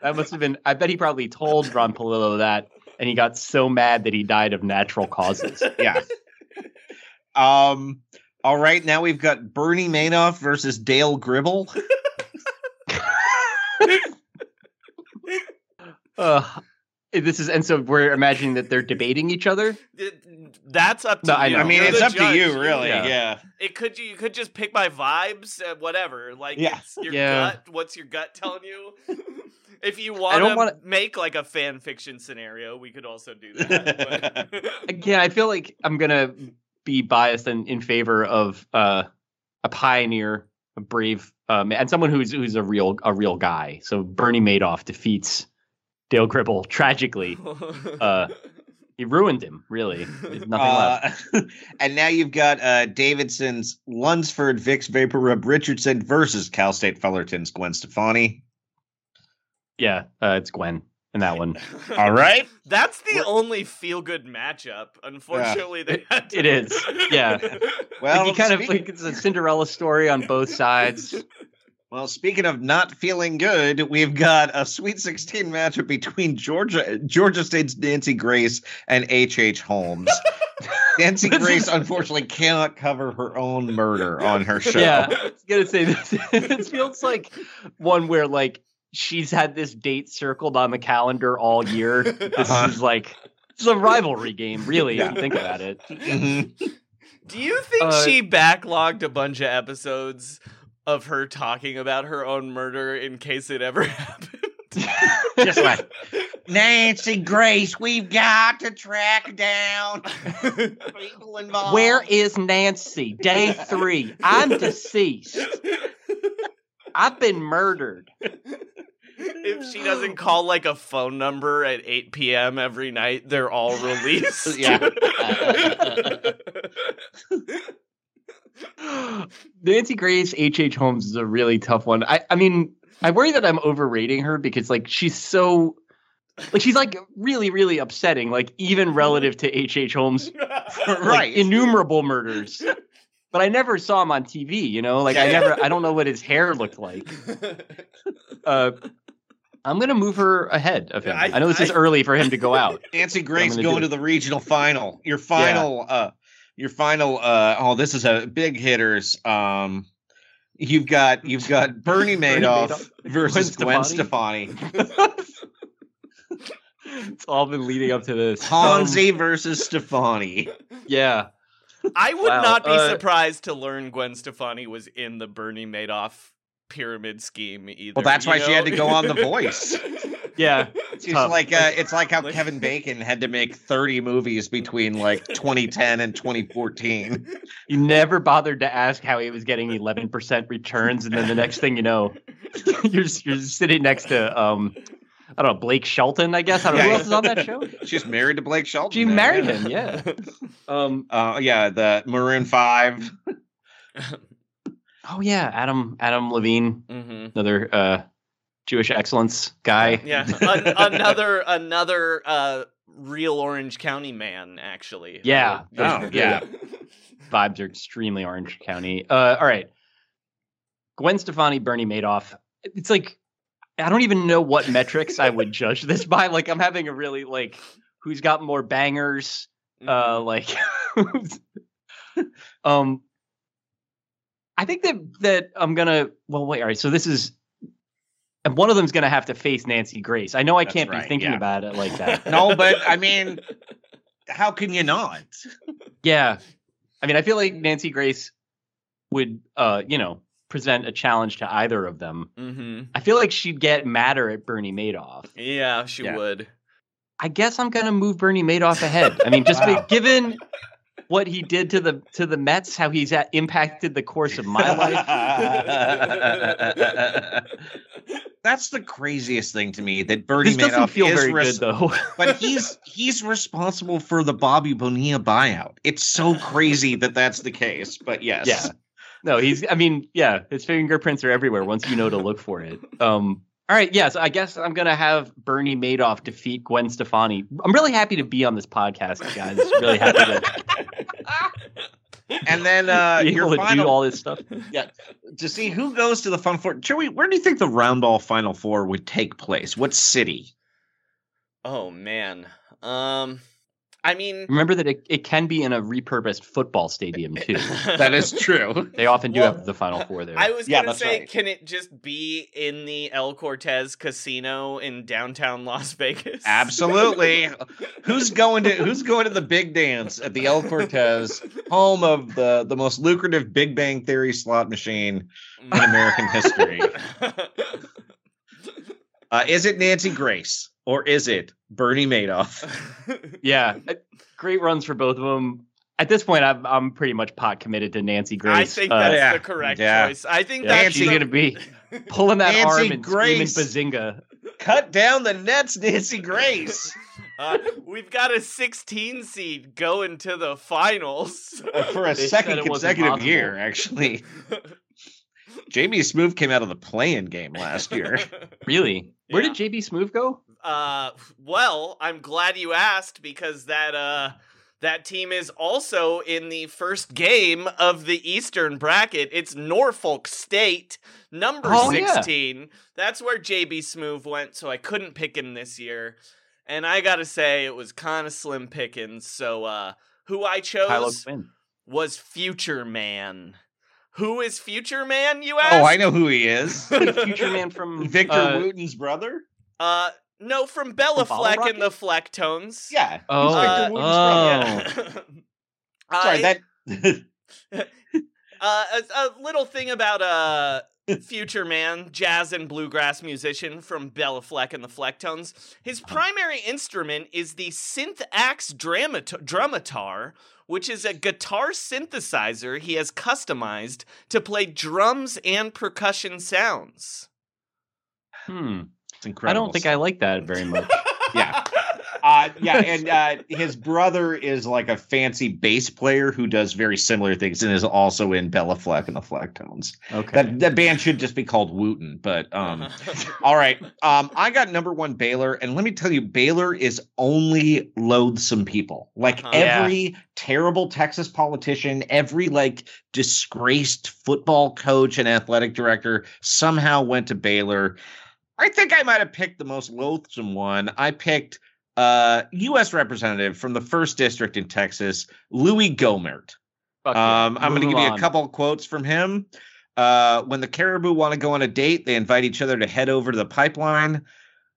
That must have been, I bet he probably told Ron Palillo that, and he got so mad that he died of natural causes. Yeah. Um. All right, now we've got Bernie Madoff versus Dale Gribble. uh, this is, and so we're imagining that they're debating each other? It, that's up to no, you. I mean, You're it's up judge. to you, really. Yeah. yeah. It could you, you could just pick by vibes, uh, whatever. Like, yeah. it's your yeah. gut. What's your gut telling you? If you want to wanna... make like a fan fiction scenario, we could also do that. But... Again, I feel like I'm gonna be biased and in, in favor of uh, a pioneer, a brave, um, and someone who's who's a real a real guy. So Bernie Madoff defeats Dale Gribble tragically. Uh, He ruined him, really. There's nothing uh, left. And now you've got uh, Davidson's Lunsford, Vicks Vapor Rub Richardson versus Cal State Fullerton's Gwen Stefani. Yeah, uh, it's Gwen in that one. All right. That's the We're... only feel-good matchup. Unfortunately, yeah. they had to... It is, yeah. Well, like you kind speaking... of, like, it's a Cinderella story on both sides. Well, speaking of not feeling good, we've got a Sweet sixteen matchup between Georgia Georgia State's Nancy Grace and H H. Holmes. Nancy Grace, unfortunately, cannot cover her own murder on her show. Yeah, I was going to say, this, this feels like one where, like, she's had this date circled on the calendar all year. This uh-huh. is like, it's a rivalry game, really, yeah. if you think about it. Mm-hmm. Do you think uh, she backlogged a bunch of episodes of her talking about her own murder in case it ever happened? Just like, Nancy Grace, we've got to track down people involved. Where is Nancy? Day three. I'm deceased. I've been murdered. If she doesn't call like a phone number at eight p.m. every night, they're all released. Yeah. Nancy Grace, H H. Holmes is a really tough one. I, I mean, I worry that I'm overrating her because, like, she's so, like, she's, like, really, really upsetting, like, even relative to H H. Holmes. Like, right. Innumerable murders. But I never saw him on T V, you know? Like, I never, I don't know what his hair looked like. Uh, I'm going to move her ahead of him. I, I know this I, is early for him to go out. Nancy Grace going to the regional final. Your final, yeah. uh, your final, uh, oh, this is a big hitters. Um, You've got you've got Bernie Madoff, Bernie Madoff versus Gwen Stefani. Gwen Stefani. It's all been leading up to this. Hansi um, versus Stefani. Yeah. I would wow. not be uh, surprised to learn Gwen Stefani was in the Bernie Madoff pyramid scheme either. Well, that's why know? she had to go on The Voice. Yeah. It's tough. like uh, it's like how Kevin Bacon had to make thirty movies between like twenty ten and twenty fourteen. You never bothered to ask how he was getting eleven percent returns, and then the next thing you know, you're you're sitting next to um, I don't know, Blake Shelton, I guess. I don't know yeah, who else is on that show. She's married to Blake Shelton. She now. married him, yeah. Um, uh, yeah, the Maroon Five. Oh yeah, Adam Adam Levine, mm-hmm. another. Uh, Jewish excellence guy. Yeah, An- another another uh, real Orange County man, actually. Yeah, oh, yeah. Vibes are extremely Orange County. Uh, all right, Gwen Stefani, Bernie Madoff. It's like I don't even know what metrics I would judge this by. Like I'm having a really like who's got more bangers? Uh, like, um, I think that that I'm gonna. Well, wait. All right. So this is. And one of them's going to have to face Nancy Grace. I know I That's can't right, be thinking yeah. about it like that. No, but I mean, how can you not? Yeah. I mean, I feel like Nancy Grace would, uh, you know, present a challenge to either of them. Mm-hmm. I feel like she'd get madder at Bernie Madoff. Yeah, she yeah. would. I guess I'm going to move Bernie Madoff ahead. I mean, just wow. given what he did to the to the Mets, how he's at, impacted the course of my life. That's the craziest thing to me that Bernie this Madoff doesn't feel is very res- good though. But he's he's responsible for the Bobby Bonilla buyout. It's so crazy that that's the case. But yes, yeah, no, he's. I mean, yeah, his fingerprints are everywhere once you know to look for it. Um, all right, yes, yeah, so I guess I'm gonna have Bernie Madoff defeat Gwen Stefani. I'm really happy to be on this podcast, guys. Really happy to. And then uh, your to final, do all this stuff. Yeah, to see who goes to the Final Four. Joey, where do you think the round ball Final Four would take place? What city? Oh man, um, I mean, remember that it, it can be in a repurposed football stadium too. That is true. They often do well, have the Final Four there. I was gonna yeah, say, right. Can it just be in the El Cortez Casino in downtown Las Vegas? Absolutely. Who's going to Who's going to the big dance at the El Cortez, home of the the most lucrative Big Bang Theory slot machine in American history? Uh, is it Nancy Grace? Or is it Bernie Madoff? Yeah, great runs for both of them. At this point, I'm I'm pretty much pot committed to Nancy Grace. I think that's uh, yeah. the correct yeah. choice. I think yeah. that's Nancy's the... gonna be pulling that Nancy arm and Grace. Screaming bazinga. Cut down the nets, Nancy Grace. Uh, we've got a sixteen seed going to the finals uh, for a they second consecutive year. Actually, J B. Smoove came out of the play-in game last year. Really? Where yeah. did J B. Smoove go? Uh, well, I'm glad you asked because that uh that team is also in the first game of the Eastern bracket. It's Norfolk State, number oh, sixteen. Yeah. That's where J B. Smoove went, so I couldn't pick him this year. And I gotta say, it was kind of slim pickings. So uh, who I chose was Future Man. Who is Future Man, you ask? Oh, I know who he is. Future Man from Victor uh, Wooten's brother? Uh, no, from Bella from Fleck and the Flecktones. Yeah. Oh. Uh, Victor Wooten's oh. brother. Yeah. Sorry, I, that... uh, a, a little thing about... Uh, Future Man, jazz and bluegrass musician from Bella Fleck and the Flecktones. His primary instrument is the synth axe dramat- drummatar, which is a guitar synthesizer he has customized to play drums and percussion sounds. Hmm. It's incredible. I don't think I like that very much. Yeah. Uh, yeah, and uh, his brother is like a fancy bass player who does very similar things and is also in Bella Fleck and the Flecktones. Okay. That, that band should just be called Wooten, but um, all right. Um, I got number one Baylor, and let me tell you, Baylor is only loathsome people. Like uh-huh. every yeah. terrible Texas politician, every like disgraced football coach and athletic director somehow went to Baylor. I think I might have picked the most loathsome one. I picked... Uh, U S representative from the first district in Texas, Louis Gohmert. Yeah. Um, I'm going to give you a couple of quotes from him. Uh, when the caribou want to go on a date, they invite each other to head over to the pipeline.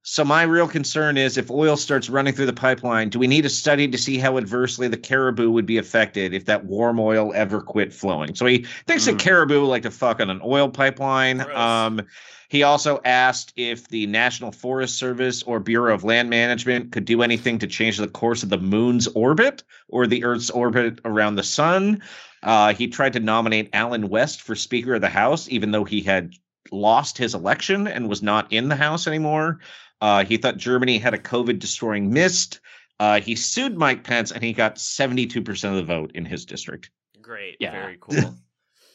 So my real concern is if oil starts running through the pipeline, do we need a study to see how adversely the caribou would be affected if that warm oil ever quit flowing? So he thinks mm. that caribou would like to fuck on an oil pipeline. Gross. Um, He also asked if the National Forest Service or Bureau of Land Management could do anything to change the course of the moon's orbit or the Earth's orbit around the sun. Uh, he tried to nominate Alan West for Speaker of the House, even though he had lost his election and was not in the House anymore. Uh, he thought Germany had a COVID-destroying mist. Uh, he sued Mike Pence, and he got seventy-two percent of the vote in his district. Great. Yeah. Very cool.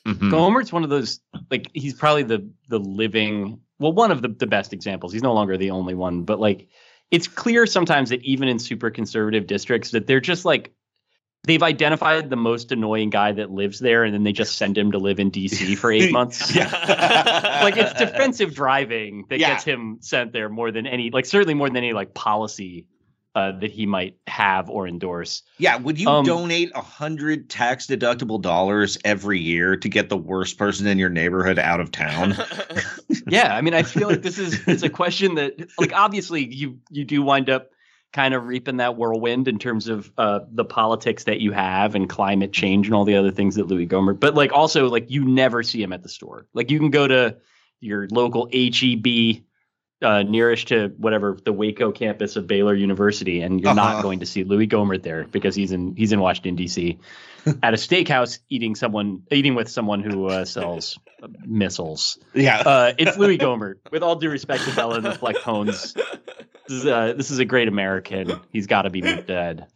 Mm-hmm. Gohmert's one of those, like, he's probably the the living, well, one of the, the best examples. He's no longer the only one, but like, it's clear sometimes that even in super conservative districts that they're just like, they've identified the most annoying guy that lives there, and then they just send him to live in D C for eight months. Like, it's defensive driving that yeah. gets him sent there more than any, like, certainly more than any like policy Uh, that he might have or endorse. Yeah, would you um, donate a hundred tax-deductible dollars every year to get the worst person in your neighborhood out of town? Yeah, I mean, I feel like this is it's a question that, like, obviously you you do wind up kind of reaping that whirlwind in terms of uh, the politics that you have and climate change and all the other things that Louis Gohmert. But like, also, like, you never see him at the store. Like, you can go to your local H E B. Uh, nearest to whatever the Waco campus of Baylor University, and you're uh-huh. not going to see Louis Gohmert there because he's in he's in Washington D C at a steakhouse eating someone eating with someone who uh, sells missiles. Yeah, uh, it's Louis Gohmert. With all due respect to Bella and the Flecktones, this is uh, this is a great American. He's got to be dead.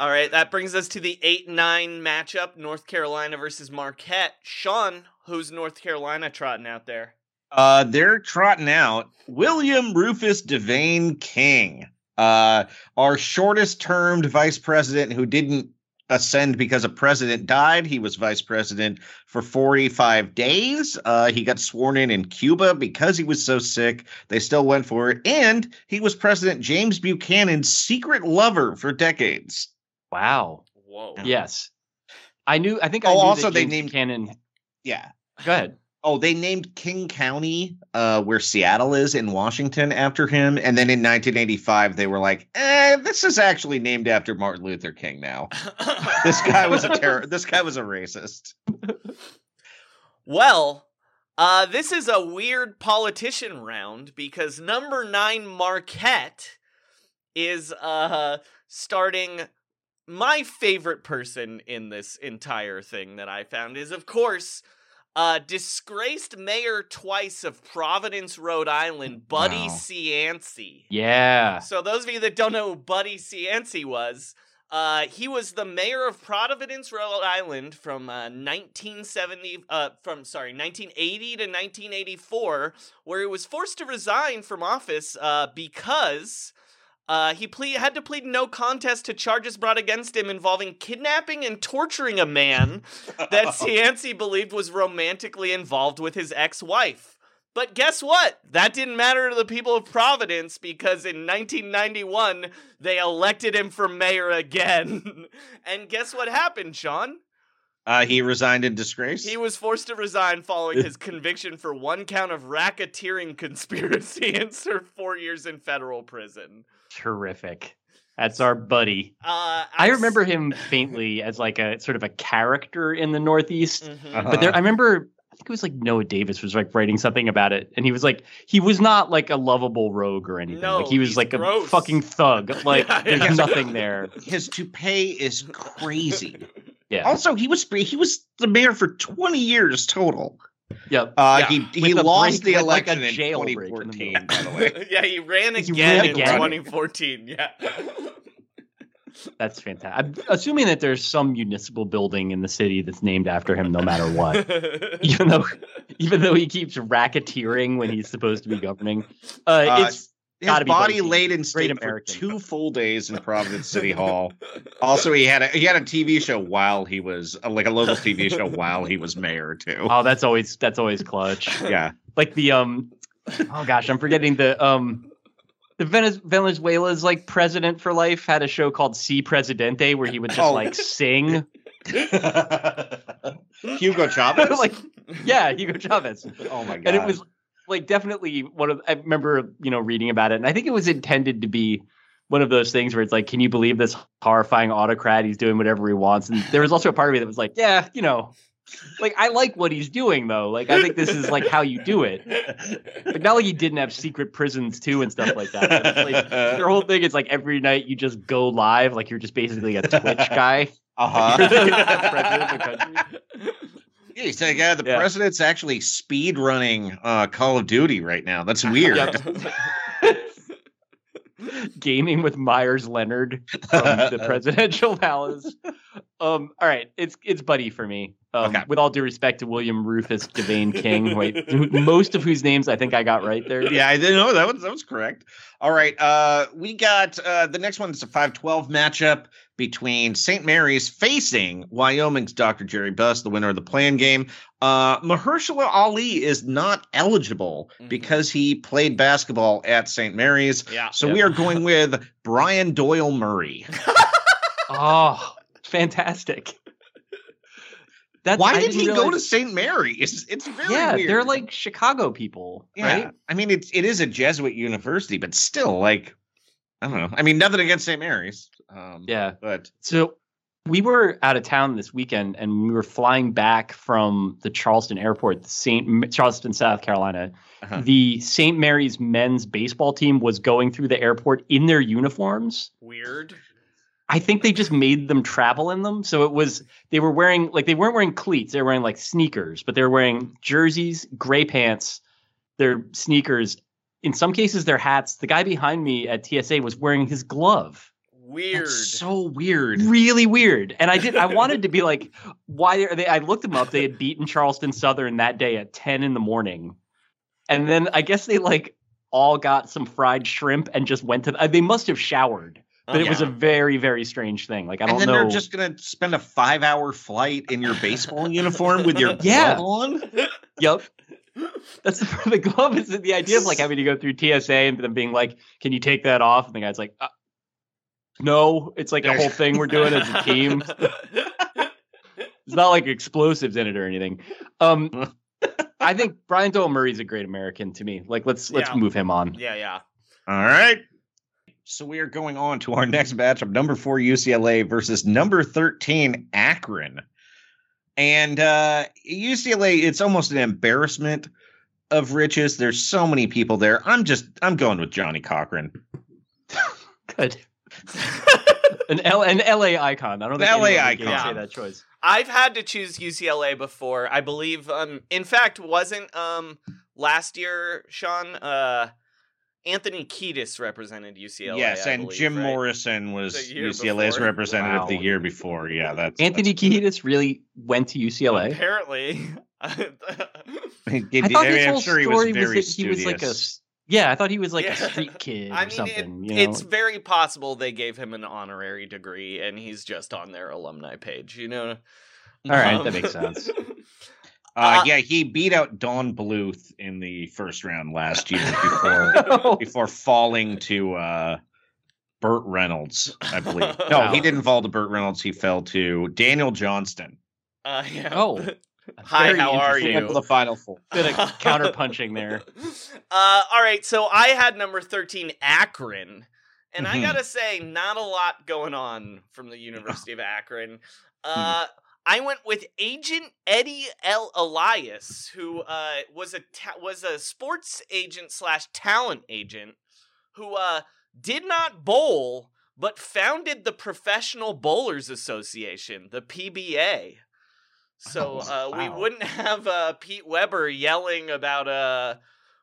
All right, that brings us to the eight nine matchup: North Carolina versus Marquette. Sean, who's North Carolina trotting out there? Uh, they're trotting out William Rufus Devane King, uh, our shortest-termed vice president who didn't ascend because a president died. He was vice president for forty-five days. Uh, he got sworn in in Cuba because he was so sick. They still went for it. And he was President James Buchanan's secret lover for decades. Wow. Whoa. Yes. I knew. I think I oh, knew also that James they named Buchanan. Yeah. Go ahead. Oh, they named King County, uh, where Seattle is in Washington, after him. And then in nineteen eighty-five, they were like, eh, this is actually named after Martin Luther King now. This guy was a terror. This guy was a racist. Well, uh, this is a weird politician round because number nine Marquette is uh, starting. My favorite person in this entire thing that I found is, of course... Uh, disgraced mayor twice of Providence, Rhode Island, Buddy wow. Cianci. Yeah. So those of you that don't know who Buddy Cianci was, uh, he was the mayor of Providence, Rhode Island from uh, nineteen seventy, uh, from sorry, nineteen eighty to nineteen eighty-four, where he was forced to resign from office uh, because uh, he ple- had to plead no contest to charges brought against him involving kidnapping and torturing a man that Cianci believed was romantically involved with his ex-wife. But guess what? That didn't matter to the people of Providence because in nineteen ninety-one, they elected him for mayor again. And guess what happened, Sean? Uh, he resigned in disgrace. He was forced to resign following his conviction for one count of racketeering conspiracy and served four years in federal prison. Terrific. That's our buddy. Uh, I remember him faintly as like a sort of a character in the Northeast. Mm-hmm. Uh-huh. But there, I remember, I think it was like Noah Davis was like writing something about it. And he was like, he was not like a lovable rogue or anything. No, like he was like gross. A fucking thug. Like yeah, there's yeah. nothing there. His toupee is crazy. Yeah. Also, he was he was the mayor for twenty years total. Yep. Uh, yeah. He, he lost break, the election like in twenty fourteen, in by the way. Yeah, he ran again, he ran again in twenty fourteen. Yeah. That's fantastic. I'm assuming that there's some municipal building in the city that's named after him no matter what. even though even though he keeps racketeering when he's supposed to be governing. Uh, uh, it's His body laid in state for two full days in Providence City Hall. Also, he had a he had a T V show while he was like a local T V show while he was mayor too. Oh, that's always that's always clutch. Yeah, like the um, oh gosh, I'm forgetting the um, the Venez- Venezuela's like president for life had a show called Si Presidente where he would just oh. like sing. Hugo Chavez, like yeah, Hugo Chavez. Oh my god, and it was. Like definitely one of I remember, you know, reading about it. And I think it was intended to be one of those things where it's like, can you believe this horrifying autocrat? He's doing whatever he wants. And there was also a part of me that was like, yeah, you know, like I like what he's doing, though. Like, I think this is like how you do it. Like, not like he didn't have secret prisons, too, and stuff like that. But it's like, their whole thing is like every night you just go live. Like you're just basically a Twitch guy. Uh-huh. Like, yeah, he's like, yeah, the yeah. president's actually speed running uh, Call of Duty right now. That's weird. Gaming with Myers Leonard from the presidential palace. Um, all right, it's it's Buddy for me. Um, okay. With all due respect to William Rufus Devane King, wait, who, most of whose names I think I got right there. Yeah, I didn't know that was that was correct. All right, uh, we got uh, the next one is a five twelve matchup between Saint Mary's facing Wyoming's Doctor Jerry Buss, the winner of the play-in game. Uh, Mahershala Ali is not eligible mm-hmm. because he played basketball at Saint Mary's. Yeah, so yeah. we are going with Brian Doyle Murray. Oh, fantastic. That's, Why I did he realize... go to Saint Mary's? It's, it's very yeah, weird. Yeah, they're like Chicago people, yeah. right? I mean, it, it is a Jesuit university, but still, like, I don't know. I mean, nothing against Saint Mary's. Um, yeah. But so we were out of town this weekend and we were flying back from the Charleston airport, Saint Charleston, South Carolina. Uh-huh. The Saint Mary's men's baseball team was going through the airport in their uniforms. Weird. I think they just made them travel in them. So it was, they were wearing, like, they weren't wearing cleats. They were wearing like sneakers, but they were wearing jerseys, gray pants, their sneakers. In some cases, their hats. The guy behind me at T S A was wearing his glove. Weird. That's so weird. Really weird. And I did. I wanted to be like, why are they? I looked them up. They had beaten Charleston Southern that day at ten in the morning. And then I guess they like all got some fried shrimp and just went to, the, they must have showered. But oh, it yeah. was a very, very strange thing. Like, I don't know. And then know. They're just going to spend a five hour flight in your baseball uniform with your yeah. glove on? Yep. That's the part of the glove is the idea of like having to go through T S A and them being like, can you take that off? And the guy's like, uh, no, it's like a whole thing we're doing as a team. It's not like explosives in it or anything. Um, I think Brian Doyle Murray's a great American to me. Like, let's let's yeah. move him on. Yeah, yeah. All right. So we are going on to our next matchup, number four U C L A versus number thirteen Akron. And uh, U C L A, it's almost an embarrassment of riches. There's so many people there. I'm just, I'm going with Johnny Cochran. Good. an, L- an L A icon. I don't think an L A icon. Can say that choice. I've had to choose U C L A before. I believe, um, in fact, wasn't um, last year, Sean, uh, Anthony Kiedis represented U C L A. Yes, I and believe, Jim right? Morrison was U C L A's before. representative wow. the year before. Yeah, that's Anthony that's Kiedis really went to U C L A. Apparently, I thought his whole story was that he was like a yeah. I thought he was like yeah. a street kid or I mean, something. It, you know? It's very possible they gave him an honorary degree and he's just on their alumni page. You know. All right, um, that makes sense. Uh, uh, yeah, he beat out Don Bluth in the first round last year before no. before falling to uh, Burt Reynolds, I believe. No, wow. he didn't fall to Burt Reynolds. He fell to Daniel Johnston. Uh, yeah. Oh. Hi, how are you? The final four. Bit of counterpunching there. Uh, all right, so I had number thirteen, Akron. And mm-hmm. I gotta say, not a lot going on from the University of Akron. Uh, hmm. I went with Agent Eddie L. Elias, who uh, was a ta- was a sports agent slash talent agent who uh, did not bowl, but founded the Professional Bowlers Association, the P B A. So uh, wow. we wouldn't have uh, Pete Weber yelling about uh,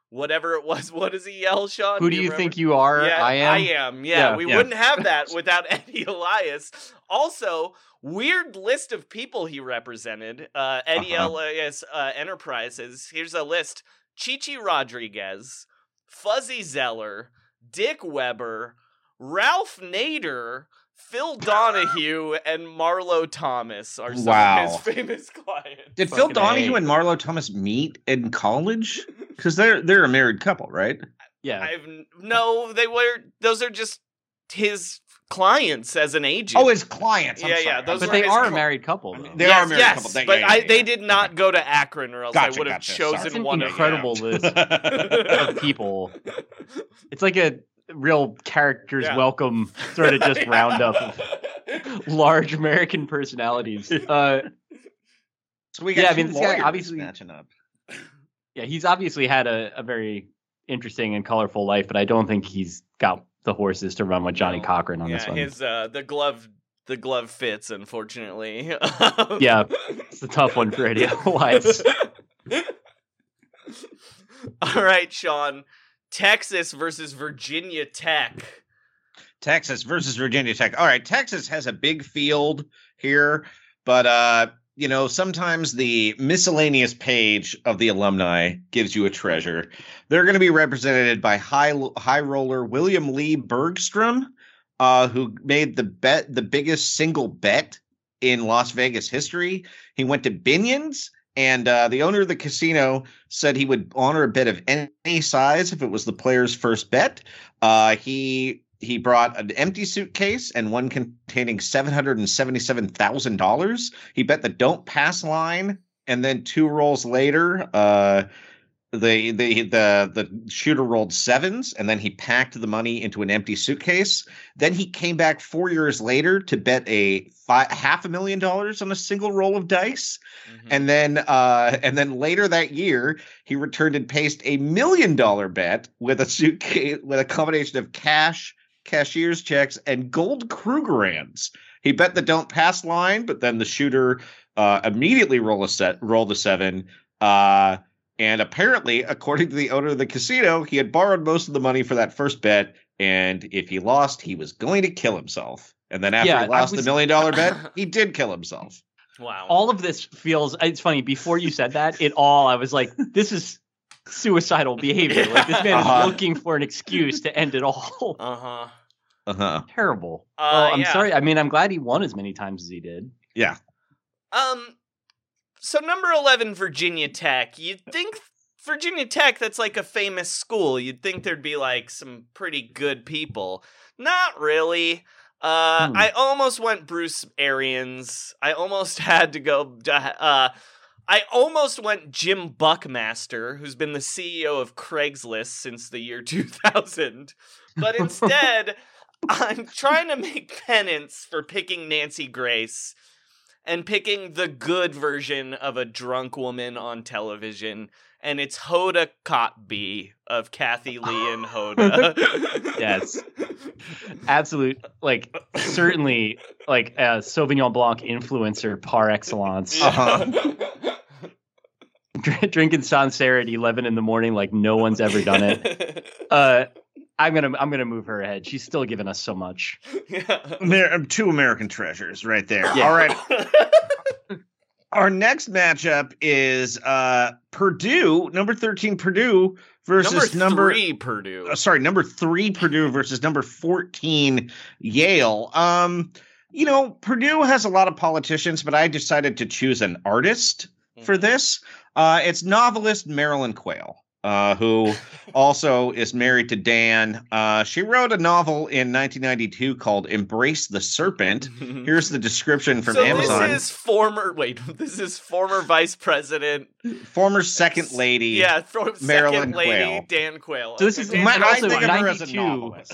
whatever it was. What does he yell, Sean? Who do, do you, you think you are? Yeah, I am. I am. Yeah, yeah we yeah. wouldn't have that without Eddie Elias. Also, weird list of people he represented. Uh, Eddie uh-huh. Elias uh, Enterprises. Here's a list: Chichi Rodriguez, Fuzzy Zeller, Dick Weber, Ralph Nader, Phil Donahue, and Marlo Thomas are some wow. of his famous clients. Did Fucking Phil Donahue a. and Marlo Thomas meet in college? Because they're they're a married couple, right? Yeah. I've, no, they were. Those are just his clients as an agent. Oh, his clients. I'm yeah, sorry. yeah. Those but they are cl- a married couple. I mean, they yes, are a married yes, couple. They, but yeah, yeah, I, yeah. they did not go to Akron, or else gotcha, I would have gotcha, chosen sorry. one incredible list of people. It's like a. Real characters yeah. welcome sort of just round up of large American personalities. Uh, so we got yeah, I mean, this guy obviously snatching up. Yeah, he's obviously had a, a very interesting and colorful life, but I don't think he's got the horses to run with Johnny Cochran on yeah, this one. Yeah, his uh, the glove the glove fits, unfortunately. Yeah, it's a tough one for Eddie Elias. All right, Sean. Texas versus Virginia Tech. Texas versus Virginia Tech. All right, Texas has a big field here, but, uh, you know, sometimes the miscellaneous page of the alumni gives you a treasure. They're going to be represented by high high roller William Lee Bergstrom, uh, who made the bet the biggest single bet in Las Vegas history. He went to Binion's. And uh, the owner of the casino said he would honor a bet of any size if it was the player's first bet. Uh, he he brought an empty suitcase and one containing seven hundred seventy-seven thousand dollars. He bet the don't pass line, and then two rolls later, uh, the, the the the shooter rolled sevens, and then he packed the money into an empty suitcase. Then he came back four years later to bet a five, half a million dollars on a single roll of dice, mm-hmm. and then uh, and then later that year he returned and paced a million dollar bet with a suitcase with a combination of cash, cashier's checks, and gold Krugerrands. He bet the don't pass line, but then the shooter uh, immediately rolled a set rolled a seven. Uh, And apparently, according to the owner of the casino, he had borrowed most of the money for that first bet. And if he lost, he was going to kill himself. And then after yeah, he lost was... the million dollar bet, he did kill himself. Wow. All of this feels it's funny. Before you said that, it all I was like, this is suicidal behavior. Like this man uh-huh. is looking for an excuse to end it all. Uh-huh. Uh-huh. Terrible. Uh, well, I'm yeah. sorry. I mean, I'm glad he won as many times as he did. Yeah. Um. So number eleven, Virginia Tech. You'd think Virginia Tech, that's like a famous school. You'd think there'd be like some pretty good people. Not really. Uh, hmm. I almost went Bruce Arians. I almost had to go. Uh, I almost went Jim Buckmaster, who's been the C E O of Craigslist since the year two thousand. But instead, I'm trying to make penance for picking Nancy Grace. And picking the good version of a drunk woman on television. And it's Hoda Kotb of Kathy Lee and Hoda. Yes. Absolute, like, certainly, like, a uh, Sauvignon Blanc influencer par excellence. Uh-huh. Drinking Sancerre at eleven in the morning like no one's ever done it. Uh I'm gonna I'm gonna move her ahead. She's still giving us so much. Yeah. There are two American treasures right there. Yeah. All right. Our next matchup is uh, Purdue, number thirteen Purdue versus number three number, Purdue. Uh, sorry, number three Purdue versus number fourteen Yale. Um, you know, Purdue has a lot of politicians, but I decided to choose an artist mm-hmm. for this. Uh, it's novelist Marilyn Quayle. uh, who also is married to Dan. Uh, she wrote a novel in nineteen ninety-two called Embrace the Serpent. Here's the description from so Amazon. This is former, wait, this is former vice president. Former second lady. Yeah, from Marilyn second lady, Quayle. Dan Quayle. So this is Dan, my, I think of her as a novelist.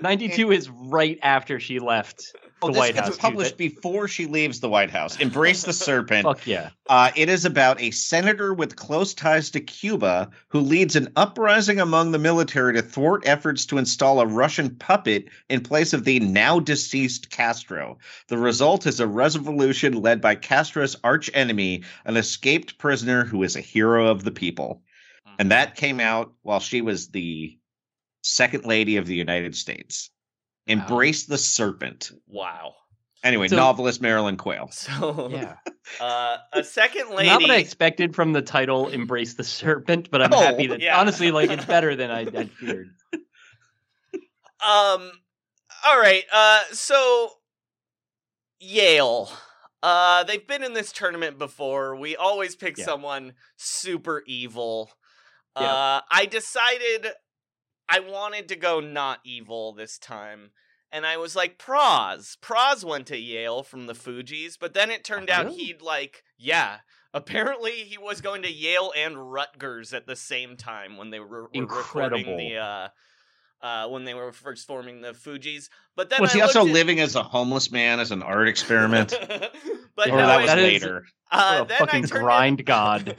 ninety-two is right after she left the oh, White House. This gets published dude. before she leaves the White House. Embrace the Serpent. Fuck yeah. Uh, it is about a senator with close ties to Cuba who leads an uprising among the military to thwart efforts to install a Russian puppet in place of the now deceased Castro. The result is a revolution led by Castro's arch enemy, an escaped prisoner who is a hero of the people. And that came out while she was the second lady of the United States. Embrace wow. the Serpent. Wow. Anyway, so, novelist Marilyn Quayle. So, yeah. uh, a second lady. Not what I expected from the title Embrace the Serpent, but I'm oh, happy that, yeah. honestly, like, it's better than I, I feared. Um, all right. Uh, so, Yale. Uh, they've been in this tournament before. We always pick yeah. someone super evil. Yeah. Uh, I decided I wanted to go not evil this time. And I was like, Proz. Proz went to Yale from the Fugees, but then it turned out he'd like, yeah, apparently he was going to Yale and Rutgers at the same time when they were, were recording the, uh, uh, when they were first forming the Fugees. But then was I he also at... living as a homeless man as an art experiment? But or no, that was that later. Is, uh, then fucking I grind in... god.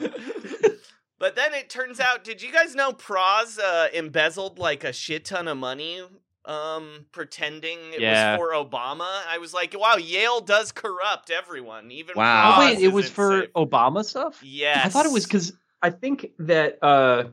But then it turns out, did you guys know Proz uh, embezzled like a shit ton of money? Um, pretending it yeah. was for Obama. I was like, wow, Yale does corrupt everyone. Even wow. Oh, wait, it was for safe. Obama stuff? Yes. I thought it was because I think that uh,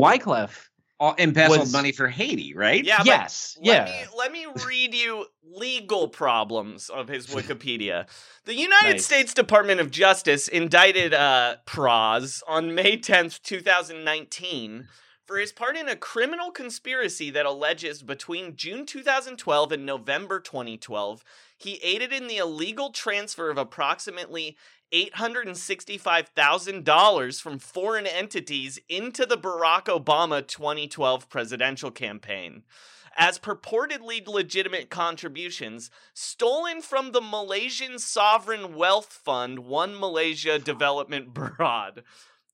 Wyclef All embezzled was... money for Haiti, right? Yeah. Yes. Let yeah. Me, let me read you legal problems of his Wikipedia. The United nice. States Department of Justice indicted uh, Proz on May tenth, twenty nineteen for his part in a criminal conspiracy that alleges between June twenty twelve and November twenty twelve, he aided in the illegal transfer of approximately eight hundred sixty-five thousand dollars from foreign entities into the Barack Obama twenty twelve presidential campaign as purportedly legitimate contributions stolen from the Malaysian Sovereign Wealth Fund, One Malaysia Development Berhad.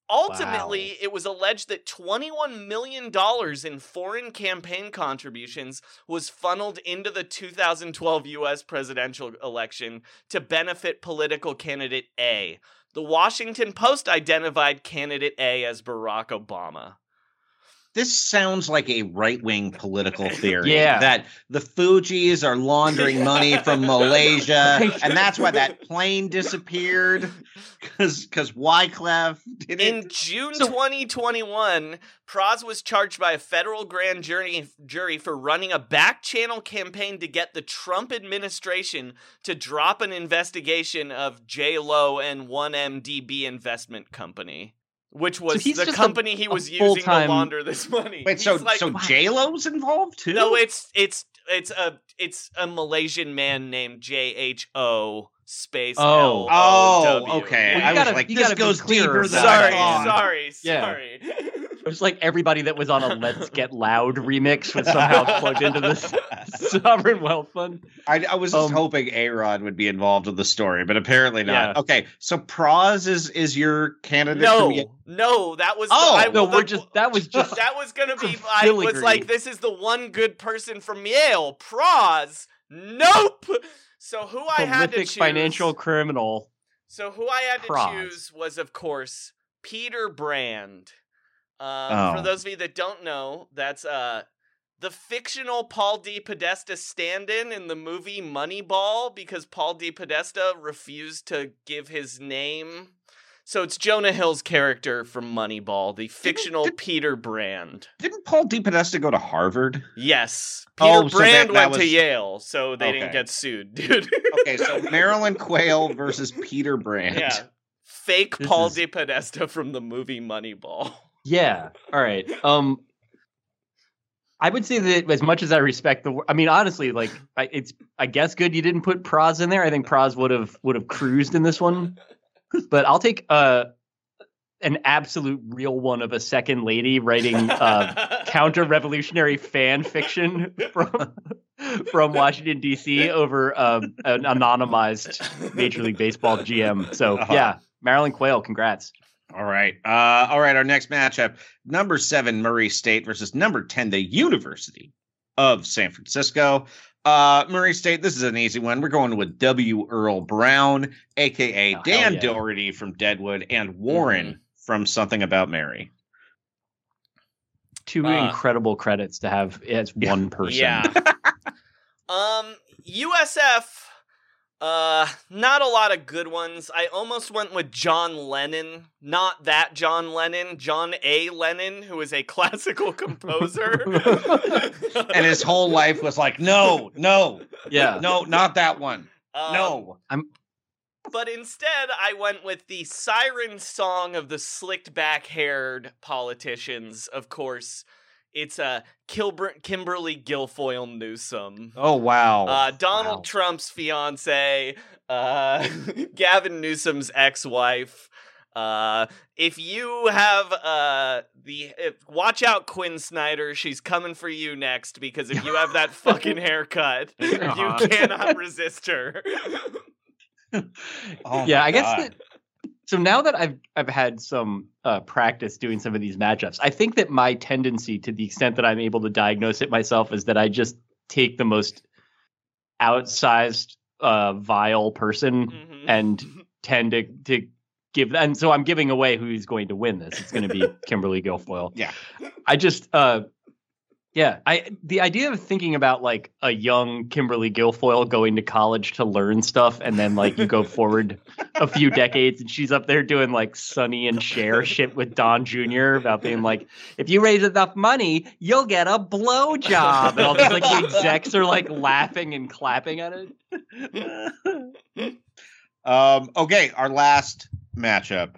Ultimately, wow. it was alleged that twenty-one million dollars in foreign campaign contributions was funneled into the two thousand twelve U S presidential election to benefit political candidate A. The Washington Post identified candidate A as Barack Obama. This sounds like a right-wing political theory yeah. that the Fugees are laundering money from Malaysia, and that's why that plane disappeared, because Wyclef did it. In June twenty twenty-one, Proz was charged by a federal grand jury, jury for running a back-channel campaign to get the Trump administration to drop an investigation of J Lo and one M D B Investment Company. Which was so the company a, he was using to launder this money. Wait, he's so like, so J Lo's involved too? No, it's it's it's a it's a Malaysian man named J H O space L O W. Oh, okay. Well, I gotta, was like, this goes deeper. Sorry, sorry, sorry. Yeah. It was like everybody that was on a Let's Get Loud remix was somehow plugged into this Sovereign Wealth Fund. I, I was just um, hoping A-Rod would be involved with the story, but apparently not. Yeah. Okay, so Proz is is your candidate? No, from... no, that was oh the, I, no, the, we're just that was just that was gonna be. I was like, this is the one good person from Yale, Proz. Nope. So who I had to choose? Financial criminal. So who I had to Proz. choose was, of course, Peter Brand. Uh, oh. For those of you that don't know, that's uh, the fictional Paul D. Podesta stand-in in the movie Moneyball, because Paul D. Podesta refused to give his name. So it's Jonah Hill's character from Moneyball, the fictional didn't, did, Peter Brand. Didn't Paul D. Podesta go to Harvard? Yes. Peter oh, Brand so that, that went was... to Yale, so they okay. didn't get sued, dude. Okay, so Marilyn Quayle versus Peter Brand. Yeah. Fake this Paul is... D. Podesta from the movie Moneyball. Yeah. All right. Um, I would say that as much as I respect the, I mean, honestly, like I, it's, I guess, good you didn't put Proz in there. I think Proz would have would have cruised in this one, but I'll take uh, an absolute real one of a second lady writing uh, counter-revolutionary fan fiction from from Washington, D C over uh, an anonymized Major League Baseball G M. So, uh-huh. yeah, Marilyn Quayle, congrats. All right. Uh, all right, our next matchup, number seven, Murray State versus number ten, the University of San Francisco. Uh, Murray State, this is an easy one. We're going with W. Earl Brown, a k a. Oh, Dan yeah. Doherty from Deadwood, and Warren mm-hmm. from Something About Mary. Two uh, incredible credits to have as one person. Yeah. um, U S F, uh, not a lot of good ones. I almost went with John Lennon. Not that John Lennon, John A. Lennon, who is a classical composer. And his whole life was like, no, no, yeah, no, not that one. Um, no. I'm. But instead, I went with the siren song of the slicked back haired politicians. Of course, it's uh, Kilber- Kimberly Guilfoyle Newsom. Oh, wow. Uh, Donald wow. Trump's fiance, uh, Gavin Newsom's ex-wife. Uh, if you have, uh, the, if, watch out Quinn Snyder, she's coming for you next, because if you have that fucking haircut, uh-huh. you cannot resist her. Oh yeah, I God. guess that, so now that I've, I've had some, uh, practice doing some of these matchups, I think that my tendency, to the extent that I'm able to diagnose it myself, is that I just take the most outsized, uh, vile person mm-hmm. and tend to, to, Give, and so I'm giving away who's going to win this. It's going to be Kimberly Guilfoyle. Yeah. I just, uh, yeah, I the idea of thinking about like a young Kimberly Guilfoyle going to college to learn stuff, and then like you go forward a few decades and she's up there doing like Sonny and Cher shit with Don Junior about being like, if you raise enough money, you'll get a blowjob. And all these like the execs are like laughing and clapping at it. um, okay, our last matchup,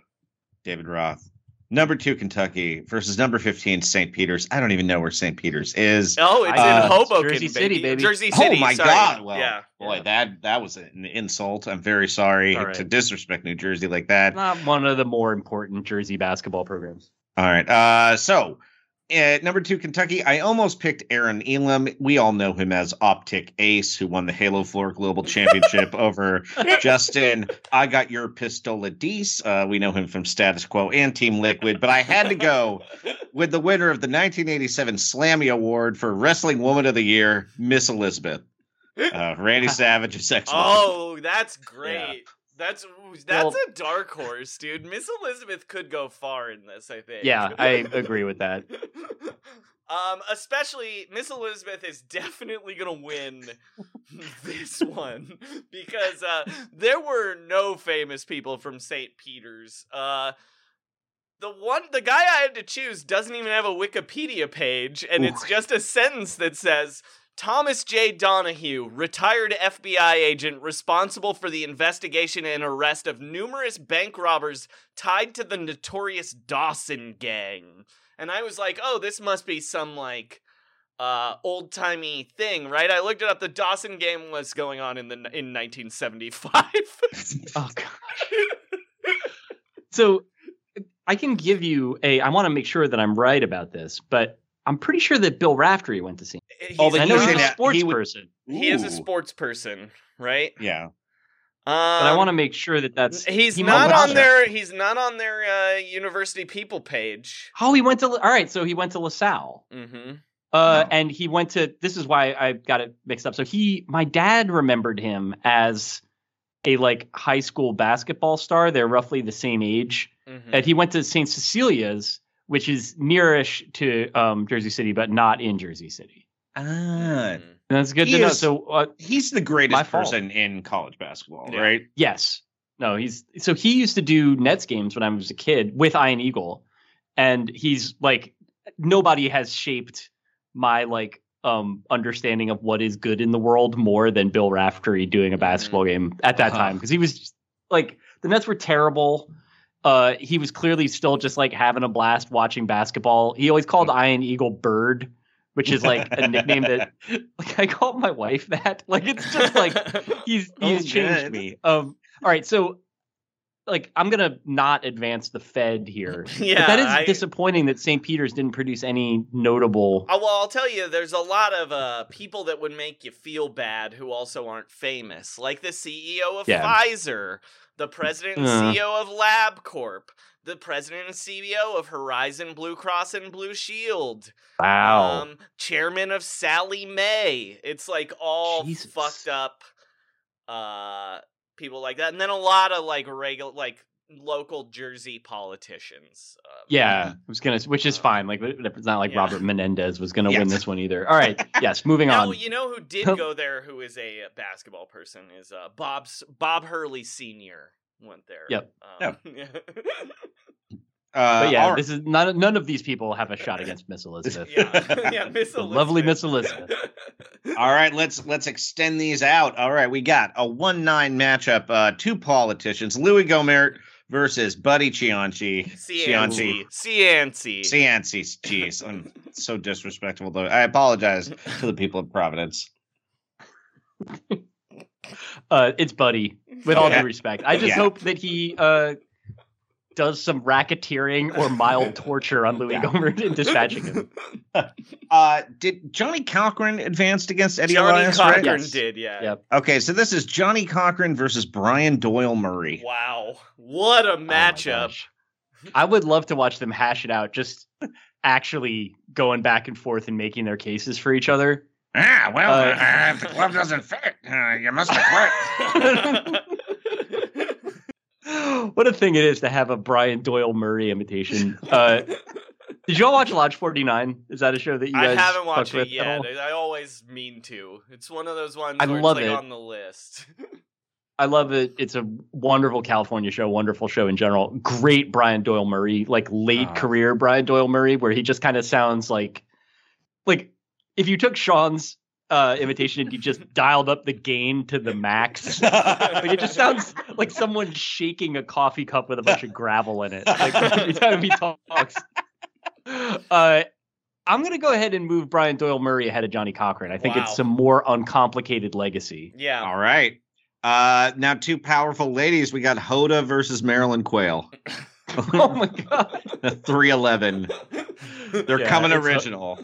David Roth, number two Kentucky versus number fifteen Saint Peter's. I don't even know where Saint Peter's is. Oh, it's uh, in Hoboken, Jersey City, baby. baby. Jersey City. Oh my sorry. God! Well, yeah. boy, yeah. that that was an insult. I'm very sorry right. to disrespect New Jersey like that. Not one of the more important Jersey basketball programs. All right. Uh, so at number two Kentucky, I almost picked Aaron Elam. We all know him as Optic Ace, who won the Halo four Global Championship over Justin. I got your Pistola Dees. Uh, we know him from Status Quo and Team Liquid, but I had to go with the winner of the nineteen eighty-seven Slammy Award for Wrestling Woman of the Year, Miss Elizabeth. Uh, Randy Savage is excellent. Oh, that's great. Yeah. That's that's well, a dark horse, dude. Miss Elizabeth could go far in this, I think. Yeah, I agree with that. Um, especially Miss Elizabeth is definitely gonna win this one, because uh, there were no famous people from Saint Peter's. Uh, the one, the guy I had to choose doesn't even have a Wikipedia page, and Ooh. It's just a sentence that says, Thomas J. Donahue, retired F B I agent responsible for the investigation and arrest of numerous bank robbers tied to the notorious Dawson gang. And I was like, oh, this must be some, like, uh, old-timey thing, right? I looked it up. The Dawson gang was going on in the in nineteen seventy-five. Oh, gosh. So, I can give you a... I want to make sure that I'm right about this, but... I'm pretty sure that Bill Raftery went to see him. Oh, I know he's a sports he would, person. He is a sports person, right? Yeah. Um, but I want to make sure that that's... He's he not on their He's not on their uh, University People page. Oh, he went to... All right, so he went to LaSalle. Mm-hmm. Uh, no. And he went to... This is why I got it mixed up. So he... My dad remembered him as a, like, high school basketball star. They're roughly the same age. Mm-hmm. And he went to Saint Cecilia's, which is nearish to um, Jersey City, but not in Jersey City. Ah. That's good he to know. Is, so uh, he's the greatest person fault. in college basketball, yeah. right? Yes. No, he's so he used to do Nets games when I was a kid with Iron Eagle, and he's like, nobody has shaped my like um, understanding of what is good in the world more than Bill Raftery doing a basketball mm-hmm. game at that uh-huh. time, because he was just, like, the Nets were terrible. Uh, he was clearly still just like having a blast watching basketball. He always called Iron Eagle Bird, which is like a nickname that like I call my wife that. Like, it's just like he's he's oh, changed man. me. Um, all right, so like, I'm going to not advance the Fed here. Yeah, but that is I, disappointing that Saint Peter's didn't produce any notable. Well, I'll tell you, there's a lot of uh, people that would make you feel bad who also aren't famous, like the C E O of yeah. Pfizer, the president and uh. C E O of LabCorp, the president and C E O of Horizon Blue Cross and Blue Shield. Wow. Um, chairman of Sally May. It's like all Jesus. fucked up. Uh, people like that, and then a lot of like regular, like local Jersey politicians. Um, yeah, I was gonna, which is um, fine. Like, it's not like yeah. Robert Menendez was gonna yes. win this one either. All right, yes, moving now, on. You know who did go there? Who is a basketball person? Is uh, Bob's Bob Hurley Senior went there. Yep. Um, yeah. Uh, but yeah, our... this is not. None of these people have a shot against Miss Elizabeth. yeah, yeah Miss Elizabeth. Lovely Miss Elizabeth. All right, let's let's extend these out. All right, we got a one nine matchup. Uh, two politicians: Louis Gohmert versus Buddy Cianci. Cianci. Cianci. Cianci. Jeez, I'm so disrespectful. Though I apologize to the people of Providence. uh, it's Buddy. With oh, all yeah. due respect, I just yeah. hope that he. Uh, does some racketeering or mild torture on Louis yeah. Gohmert and dispatching him. Uh, did Johnny Cochran advanced against Eddie Johnny Elias? Johnny Cochran right? did, yeah. Yep. Okay, so this is Johnny Cochran versus Brian Doyle Murray. Wow. What a matchup. Oh, I would love to watch them hash it out, just actually going back and forth and making their cases for each other. Ah, well, uh, uh, if the glove doesn't fit, uh, you must have quit. What a thing it is to have a Brian Doyle Murray imitation. Uh, did you all watch Lodge forty-nine? Is that a show that you guys I haven't watched it yet. I always mean to. It's one of those ones I where love it's like it. on the list. I love it. It's a wonderful California show, wonderful show in general. Great Brian Doyle Murray, like late uh, career Brian Doyle Murray, where he just kind of sounds like, like if you took Sean's Uh, imitation and you just dialed up the gain to the max. Like, it just sounds like someone shaking a coffee cup with a bunch of gravel in it. Like, every time he talks. Uh, I'm going to go ahead and move Brian Doyle Murray ahead of Johnny Cochran. I think wow. it's some more uncomplicated legacy. Yeah. All right. Uh, now, two powerful ladies. We got Hoda versus Marilyn Quayle. Oh, my God. three eleven. They're yeah, coming original.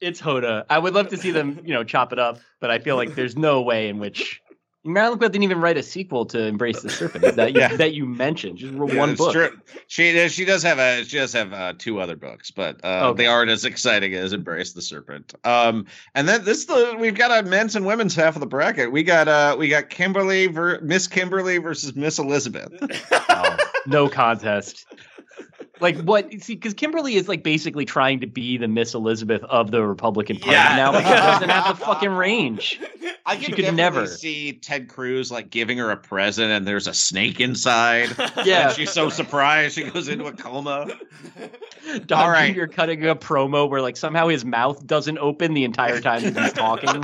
It's Hoda. I would love to see them, you know, chop it up, but I feel like there's no way in which Marilyn Quayle didn't even write a sequel to Embrace the Serpent that you, yeah. that you mentioned. Just yeah, one book. True. She she does have a she does have uh, two other books, but uh, okay. they aren't as exciting as Embrace the Serpent. Um, and then this the we've got a men's and women's half of the bracket. We got uh we got Kimberly ver- Miss Kimberly versus Miss Elizabeth. Oh, no contest. Like what? See, because Kimberly is like basically trying to be the Miss Elizabeth of the Republican Party yeah. now, but she doesn't have the fucking range. I she could never see Ted Cruz like giving her a present, and there's a snake inside. Yeah, and she's so surprised she goes into a coma. Don right. Junior cutting a promo where like somehow his mouth doesn't open the entire time that he's talking.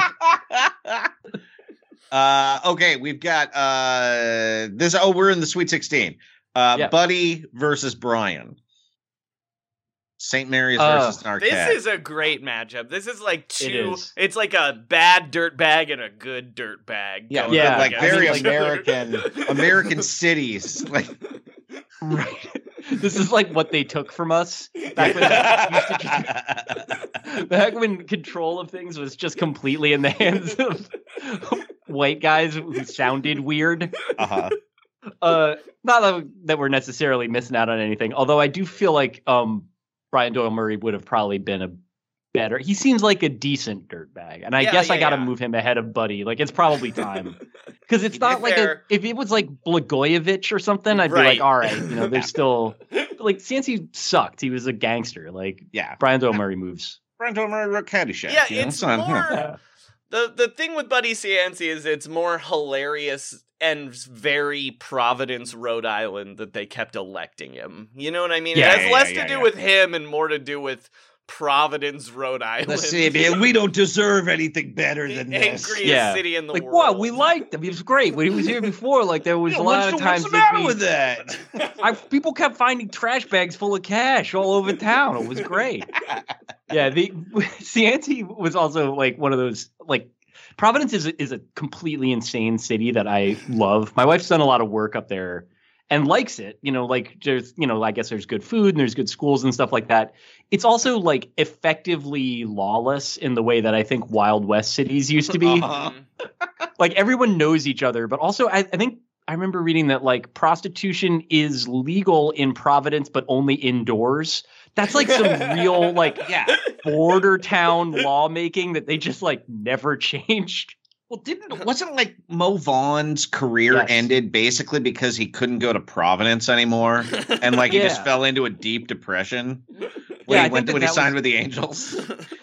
uh, okay, we've got uh, this. Oh, we're in the Sweet Sixteen. Uh, yeah. Buddy versus Brian. Saint Mary's uh, versus Narcan. This is a great matchup. This is like two. It is. It's like a bad dirt bag and a good dirt bag. Yeah, yeah. Like very I mean, American, like... American cities. Like, right. This is like what they took from us back when, just, back when control of things was just completely in the hands of white guys who sounded weird. Uh huh. Uh, not that we're necessarily missing out on anything, although I do feel like um, Brian Doyle Murray would have probably been a better. He seems like a decent dirtbag, and I yeah, guess yeah, I got to yeah. move him ahead of Buddy. Like, it's probably time. Because it's not like a, if it was like Blagojevich or something, I'd right. be like, all right, you know, there's still. Like, Cianci sucked. He was a gangster. Like, yeah. Brian Doyle Murray moves. Brian Doyle Murray wrote Caddyshack. Yeah, you know? It's on more. Yeah. The, the thing with Buddy Cianci is it's more hilarious and very Providence, Rhode Island that they kept electing him. You know what I mean? Yeah, it has yeah, less yeah, to do yeah. with him and more to do with Providence, Rhode Island. Let's see, man, we don't deserve anything better than the this. Angriest yeah. city in the like, world. Like, what? We liked him. He was great. When he was here before, like, there was yeah, a lot what's, of times. What's the matter we, with that? I, people kept finding trash bags full of cash all over town. It was great. Yeah, the Cianci was also, like, one of those, like, Providence is is a completely insane city that I love. My wife's done a lot of work up there, and likes it, you know, like there's, you know, I guess there's good food and there's good schools and stuff like that. It's also like effectively lawless in the way that I think Wild West cities used to be. Uh-huh. Like everyone knows each other, but also I, I think I remember reading that like prostitution is legal in Providence, but only indoors. That's like some real like yeah. border town lawmaking that they just like never changed. Well, didn't wasn't like Mo Vaughn's career yes. ended basically because he couldn't go to Providence anymore, and like yeah. he just fell into a deep depression when yeah, he went that when that he signed was... with the Angels.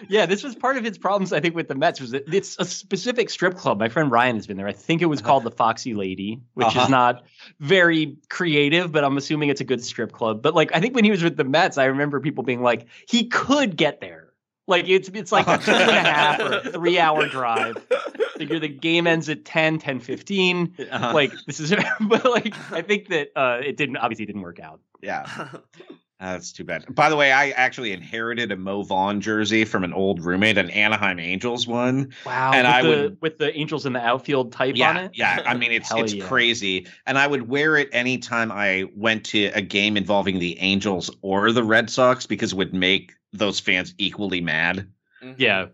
Yeah, this was part of his problems, I think, with the Mets was that it's a specific strip club. My friend Ryan has been there. I think it was uh-huh. called the Foxy Lady, which uh-huh. is not very creative, but I'm assuming it's a good strip club. But like, I think when he was with the Mets, I remember people being like, he could get there. Like it's it's like a two and a half or a three hour drive. Figure the game ends at ten, ten fifteen. Uh-huh. Like this is, but like I think that uh, it didn't obviously didn't work out. Yeah, uh, that's too bad. By the way, I actually inherited a Mo Vaughn jersey from an old roommate, an Anaheim Angels one. Wow, and with I the, would with the Angels in the outfield type yeah, on it. Yeah, I mean it's it's yeah. crazy, and I would wear it anytime I went to a game involving the Angels or the Red Sox because it would make those fans equally mad. Yeah.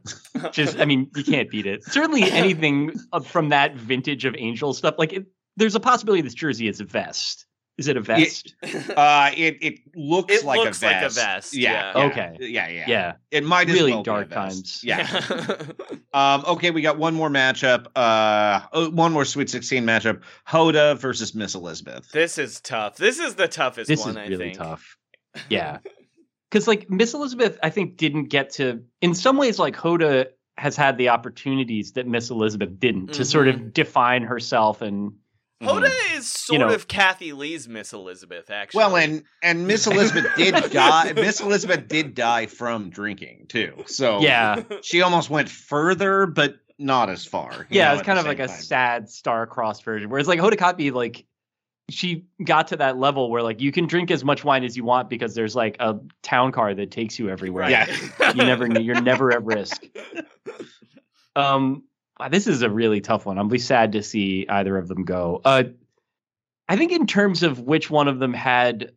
Just, I mean, you can't beat it. Certainly anything from that vintage of Angel stuff. Like, it, there's a possibility this jersey is a vest. Is it a vest? It, uh, it, it looks, it like, looks a vest. like a vest. Yeah. yeah. Okay. Yeah, yeah. Yeah. It might as really well dark be a vest. times. Yeah. um, okay, we got one more matchup. Uh, one more Sweet sixteen matchup. Hoda versus Miss Elizabeth. This is tough. This is the toughest this one, is I really think. Tough. Yeah. Because, like, Miss Elizabeth, I think, didn't get to... In some ways, like, Hoda has had the opportunities that Miss Elizabeth didn't mm-hmm. to sort of define herself and... Hoda mm-hmm. is sort you know, of Kathy Lee's Miss Elizabeth, actually. Well, and and Miss Elizabeth did die. Miss Elizabeth did die from drinking, too. So yeah. she almost went further, but not as far. Yeah, it's kind of like time. a sad star-crossed version. Whereas, like, Hoda Kotb, like... She got to that level where, like, you can drink as much wine as you want because there's, like, a town car that takes you everywhere. Yeah. you never, you're never at risk. Um, wow, this is a really tough one. I'm really sad to see either of them go. Uh, I think in terms of which one of them had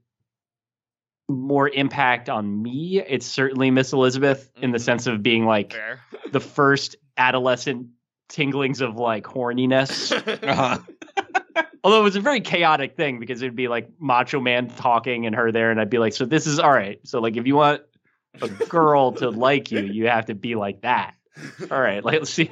more impact on me, it's certainly Miss Elizabeth mm-hmm. in the sense of being, like, Fair. the first adolescent tinglings of, like, horniness. uh-huh. Although it was a very chaotic thing because it'd be like Macho Man talking and her there. And I'd be like, so this is all right. So like, if you want a girl to like you, you have to be like that. All right. Like, let's see.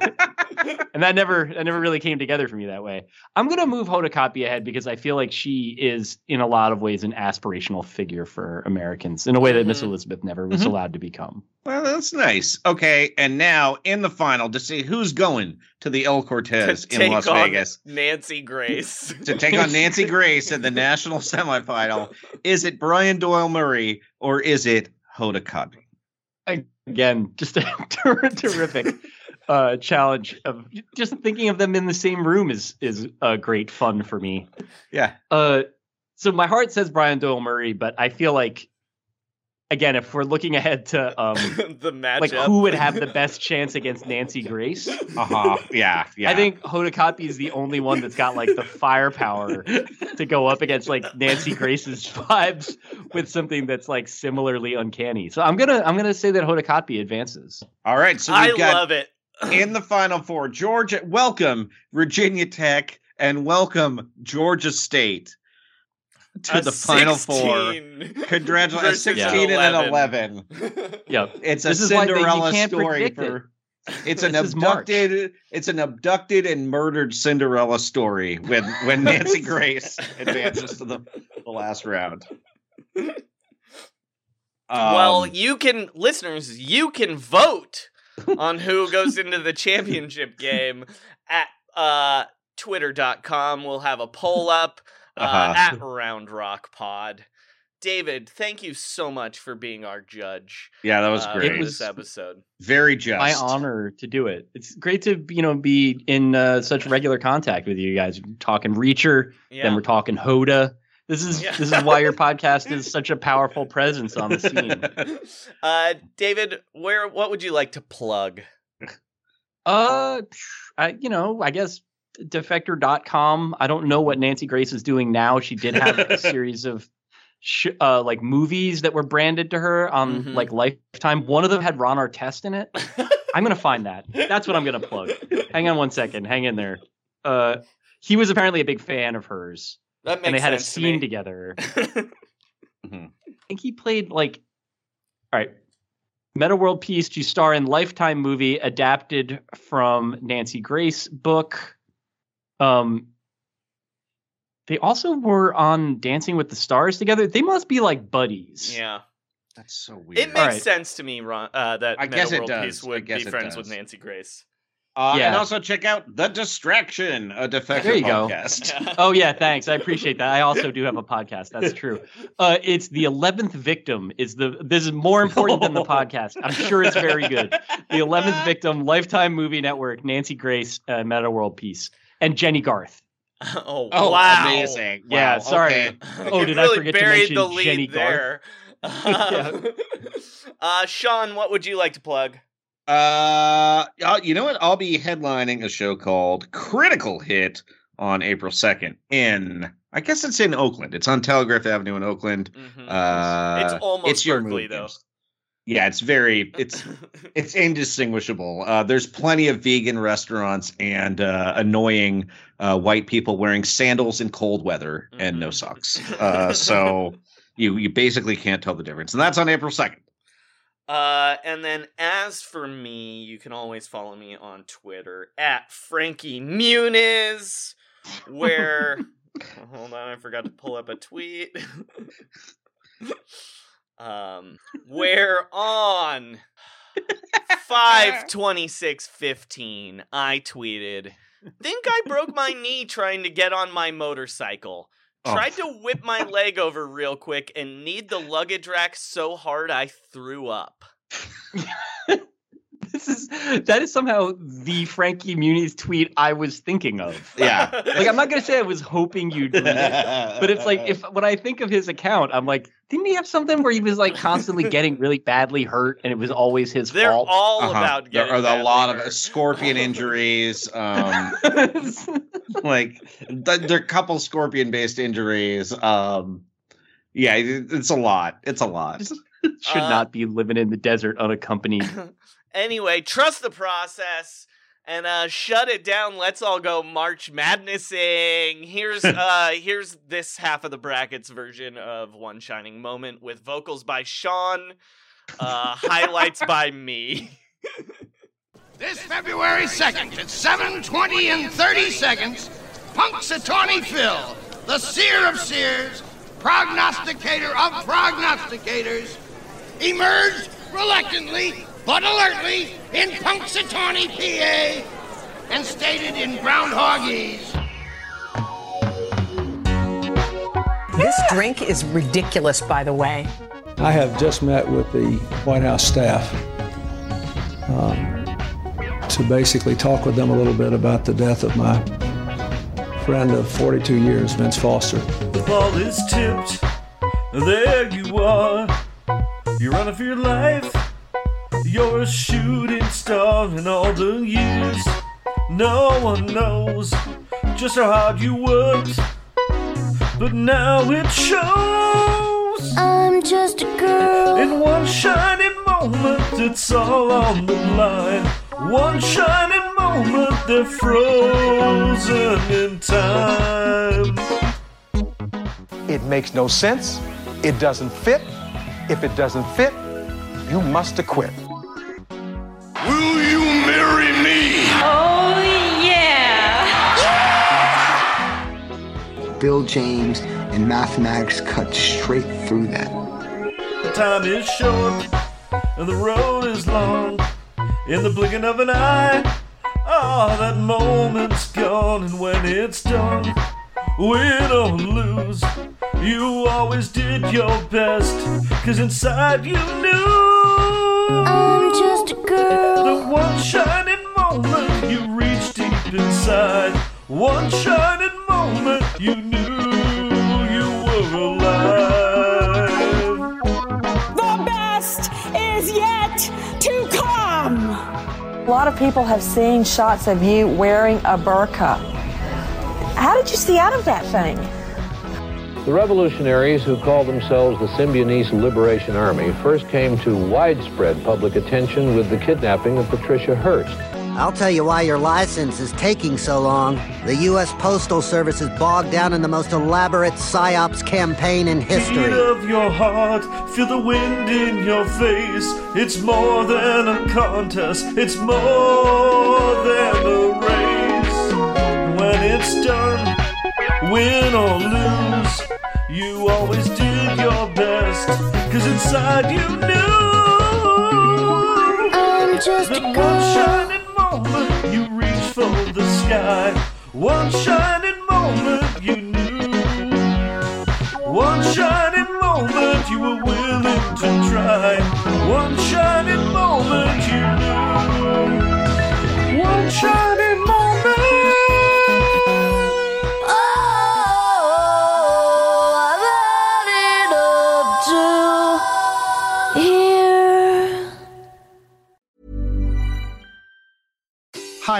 And that never, that never really came together for me that way. I'm going to move Hoda Kotb ahead because I feel like she is in a lot of ways an aspirational figure for Americans in a way that mm-hmm. Miss Elizabeth never was mm-hmm. allowed to become. Well, that's nice. Okay. And now in the final to see who's going to the El Cortez to in Las Vegas. Nancy Grace. To take on Nancy Grace in the national semifinal. Is it Brian Doyle Murray or is it Hoda Kotb? I, again, just a ter- terrific uh, challenge of just thinking of them in the same room is is uh, great fun for me. Yeah. Uh, so my heart says Brian Doyle Murray, but I feel like, again, if we're looking ahead to um, the matchup, like who would have the best chance against Nancy Grace? Uh huh. Yeah. Yeah. I think Hoda Kotb is the only one that's got like the firepower to go up against like Nancy Grace's vibes with something that's like similarly uncanny. So I'm gonna I'm gonna say that Hoda Kotb advances. All right. So I got love it. In the final four, Georgia, welcome Virginia Tech, and welcome Georgia State. To a the final four. Congratulations. sixteen yeah. and eleven. Yep. It's a this Cinderella they, story for it. It's an abducted March. It's an abducted and murdered Cinderella story when when Nancy Grace advances to the, the last round. Um, well, you can listeners, you can vote on who goes into the championship game at uh twitter dot com. We'll have a poll up. Uh, uh-huh. At Round Rock Pod. David, thank you so much for being our judge. Yeah, that was uh, great. It was this episode. Very just. My honor to do it. It's great to, you know, be in uh, such regular contact with you guys. We're talking Reacher, yeah. then we're talking Hoda. This is yeah. this is why your podcast is such a powerful presence on the scene. Uh, David, where what would you like to plug? Uh, I you know, I guess defector dot com. I don't know what Nancy Grace is doing now. She did have a series of sh- uh, like movies that were branded to her on mm-hmm. like Lifetime. One of them had Ron Artest in it. I'm going to find that. That's what I'm going to plug. Hang on one second. Hang in there. Uh, he was apparently a big fan of hers. That makes and they had a scene to together. mm-hmm. I think he played like, all right, Meta World Peace to star in Lifetime movie adapted from Nancy Grace book. Um, they also were on Dancing with the Stars together. They must be like buddies. Yeah, that's so weird. It makes right. sense to me, Ron, uh, that I Meta guess World it does. Peace would be friends does. with Nancy Grace. Uh, yeah. And also check out The Distraction, a Defector there you podcast. Go. Oh, yeah, thanks. I appreciate that. I also do have a podcast. That's true. Uh, it's The eleventh Victim. Is the This is more important than the podcast. I'm sure it's very good. The eleventh Victim, Lifetime Movie Network, Nancy Grace, uh, Meta World Peace, and Jenny Garth. Oh, oh wow. Amazing. Wow. Yeah, sorry. Okay. Oh, did really I forget to mention the lead Jenny there. Garth? Um, yeah. uh, Sean, what would you like to plug? Uh, you know what? I'll be headlining a show called Critical Hit on April second in, I guess it's in Oakland. It's on Telegraph Avenue in Oakland. Mm-hmm. Uh, it's almost it's Berkeley, though. Yeah, it's very, it's, it's indistinguishable. Uh, there's plenty of vegan restaurants and, uh, annoying, uh, white people wearing sandals in cold weather mm-hmm. and no socks. Uh, so you, you basically can't tell the difference. And that's on April second. Uh, and then as for me, you can always follow me on Twitter at Frankie Muniz, where, oh, hold on, I forgot to pull up a tweet, um, where on five twenty-six fifteen, I tweeted, think I broke my knee trying to get on my motorcycle. Tried to whip my leg over real quick and kneed the luggage rack so hard I threw up. This is that is somehow the Frankie Muniz tweet I was thinking of. Yeah, like I'm not gonna say I was hoping you'd read it, but it's like if when I think of his account, I'm like, didn't he have something where he was like constantly getting really badly hurt and it was always his They're fault? They're all uh-huh. about getting. There are a lot hurt. of scorpion injuries. Um, Like, th- there are a couple scorpion-based injuries. Um, yeah, it, it's a lot. It's a lot. It should uh, not be living in the desert unaccompanied. Anyway, trust the process and uh, shut it down. Let's all go March Madnessing. Here's uh, here's this half of the brackets version of One Shining Moment with vocals by Sean, uh, highlights by me. This February second at seven twenty and thirty seconds, Punxsutawney Phil, the seer of seers, prognosticator of prognosticators, emerged reluctantly but alertly in Punxsutawney, P A, and stated in groundhogese. This drink is ridiculous, by the way. I have just met with the White House staff. Um, to basically talk with them a little bit about the death of my friend of forty-two years, Vince Foster. The ball is tipped, there you are. You're running for your life. You're a shooting star in all the years. No one knows just how hard you worked, but now it shows. I'm just a girl. In one shining moment, it's all on the line. One shining moment, they're frozen in time. It makes no sense. It doesn't fit. If it doesn't fit, you must acquit. Will you marry me? Oh, yeah. Bill James and mathematics cut straight through that. Time is short, and the road is long. In the blinking of an eye, oh, that moment's gone, and when it's done, we don't lose. You always did your best, 'cause inside you knew I'm just a girl. The one shining moment you reached deep inside, one shining moment you knew you were alive. The best is yet to come. A lot of people have seen shots of you wearing a burqa. How'd you stay out of that thing? The revolutionaries, who called themselves the Symbionese Liberation Army, first came to widespread public attention with the kidnapping of Patricia Hearst. I'll tell you why your license is taking so long. The U S Postal Service is bogged down in the most elaborate PSYOPs campaign in history. Beat of your heart, feel the wind in your face. It's more than a contest, it's more than a race. When it's done, win or lose, you always did your best, 'cause inside you knew I'm just a girl. You reached for the sky. One shining moment you knew. One shining moment you were willing to try. One shining moment you knew. One shining moment. Oh, I've had it up to here. Hi,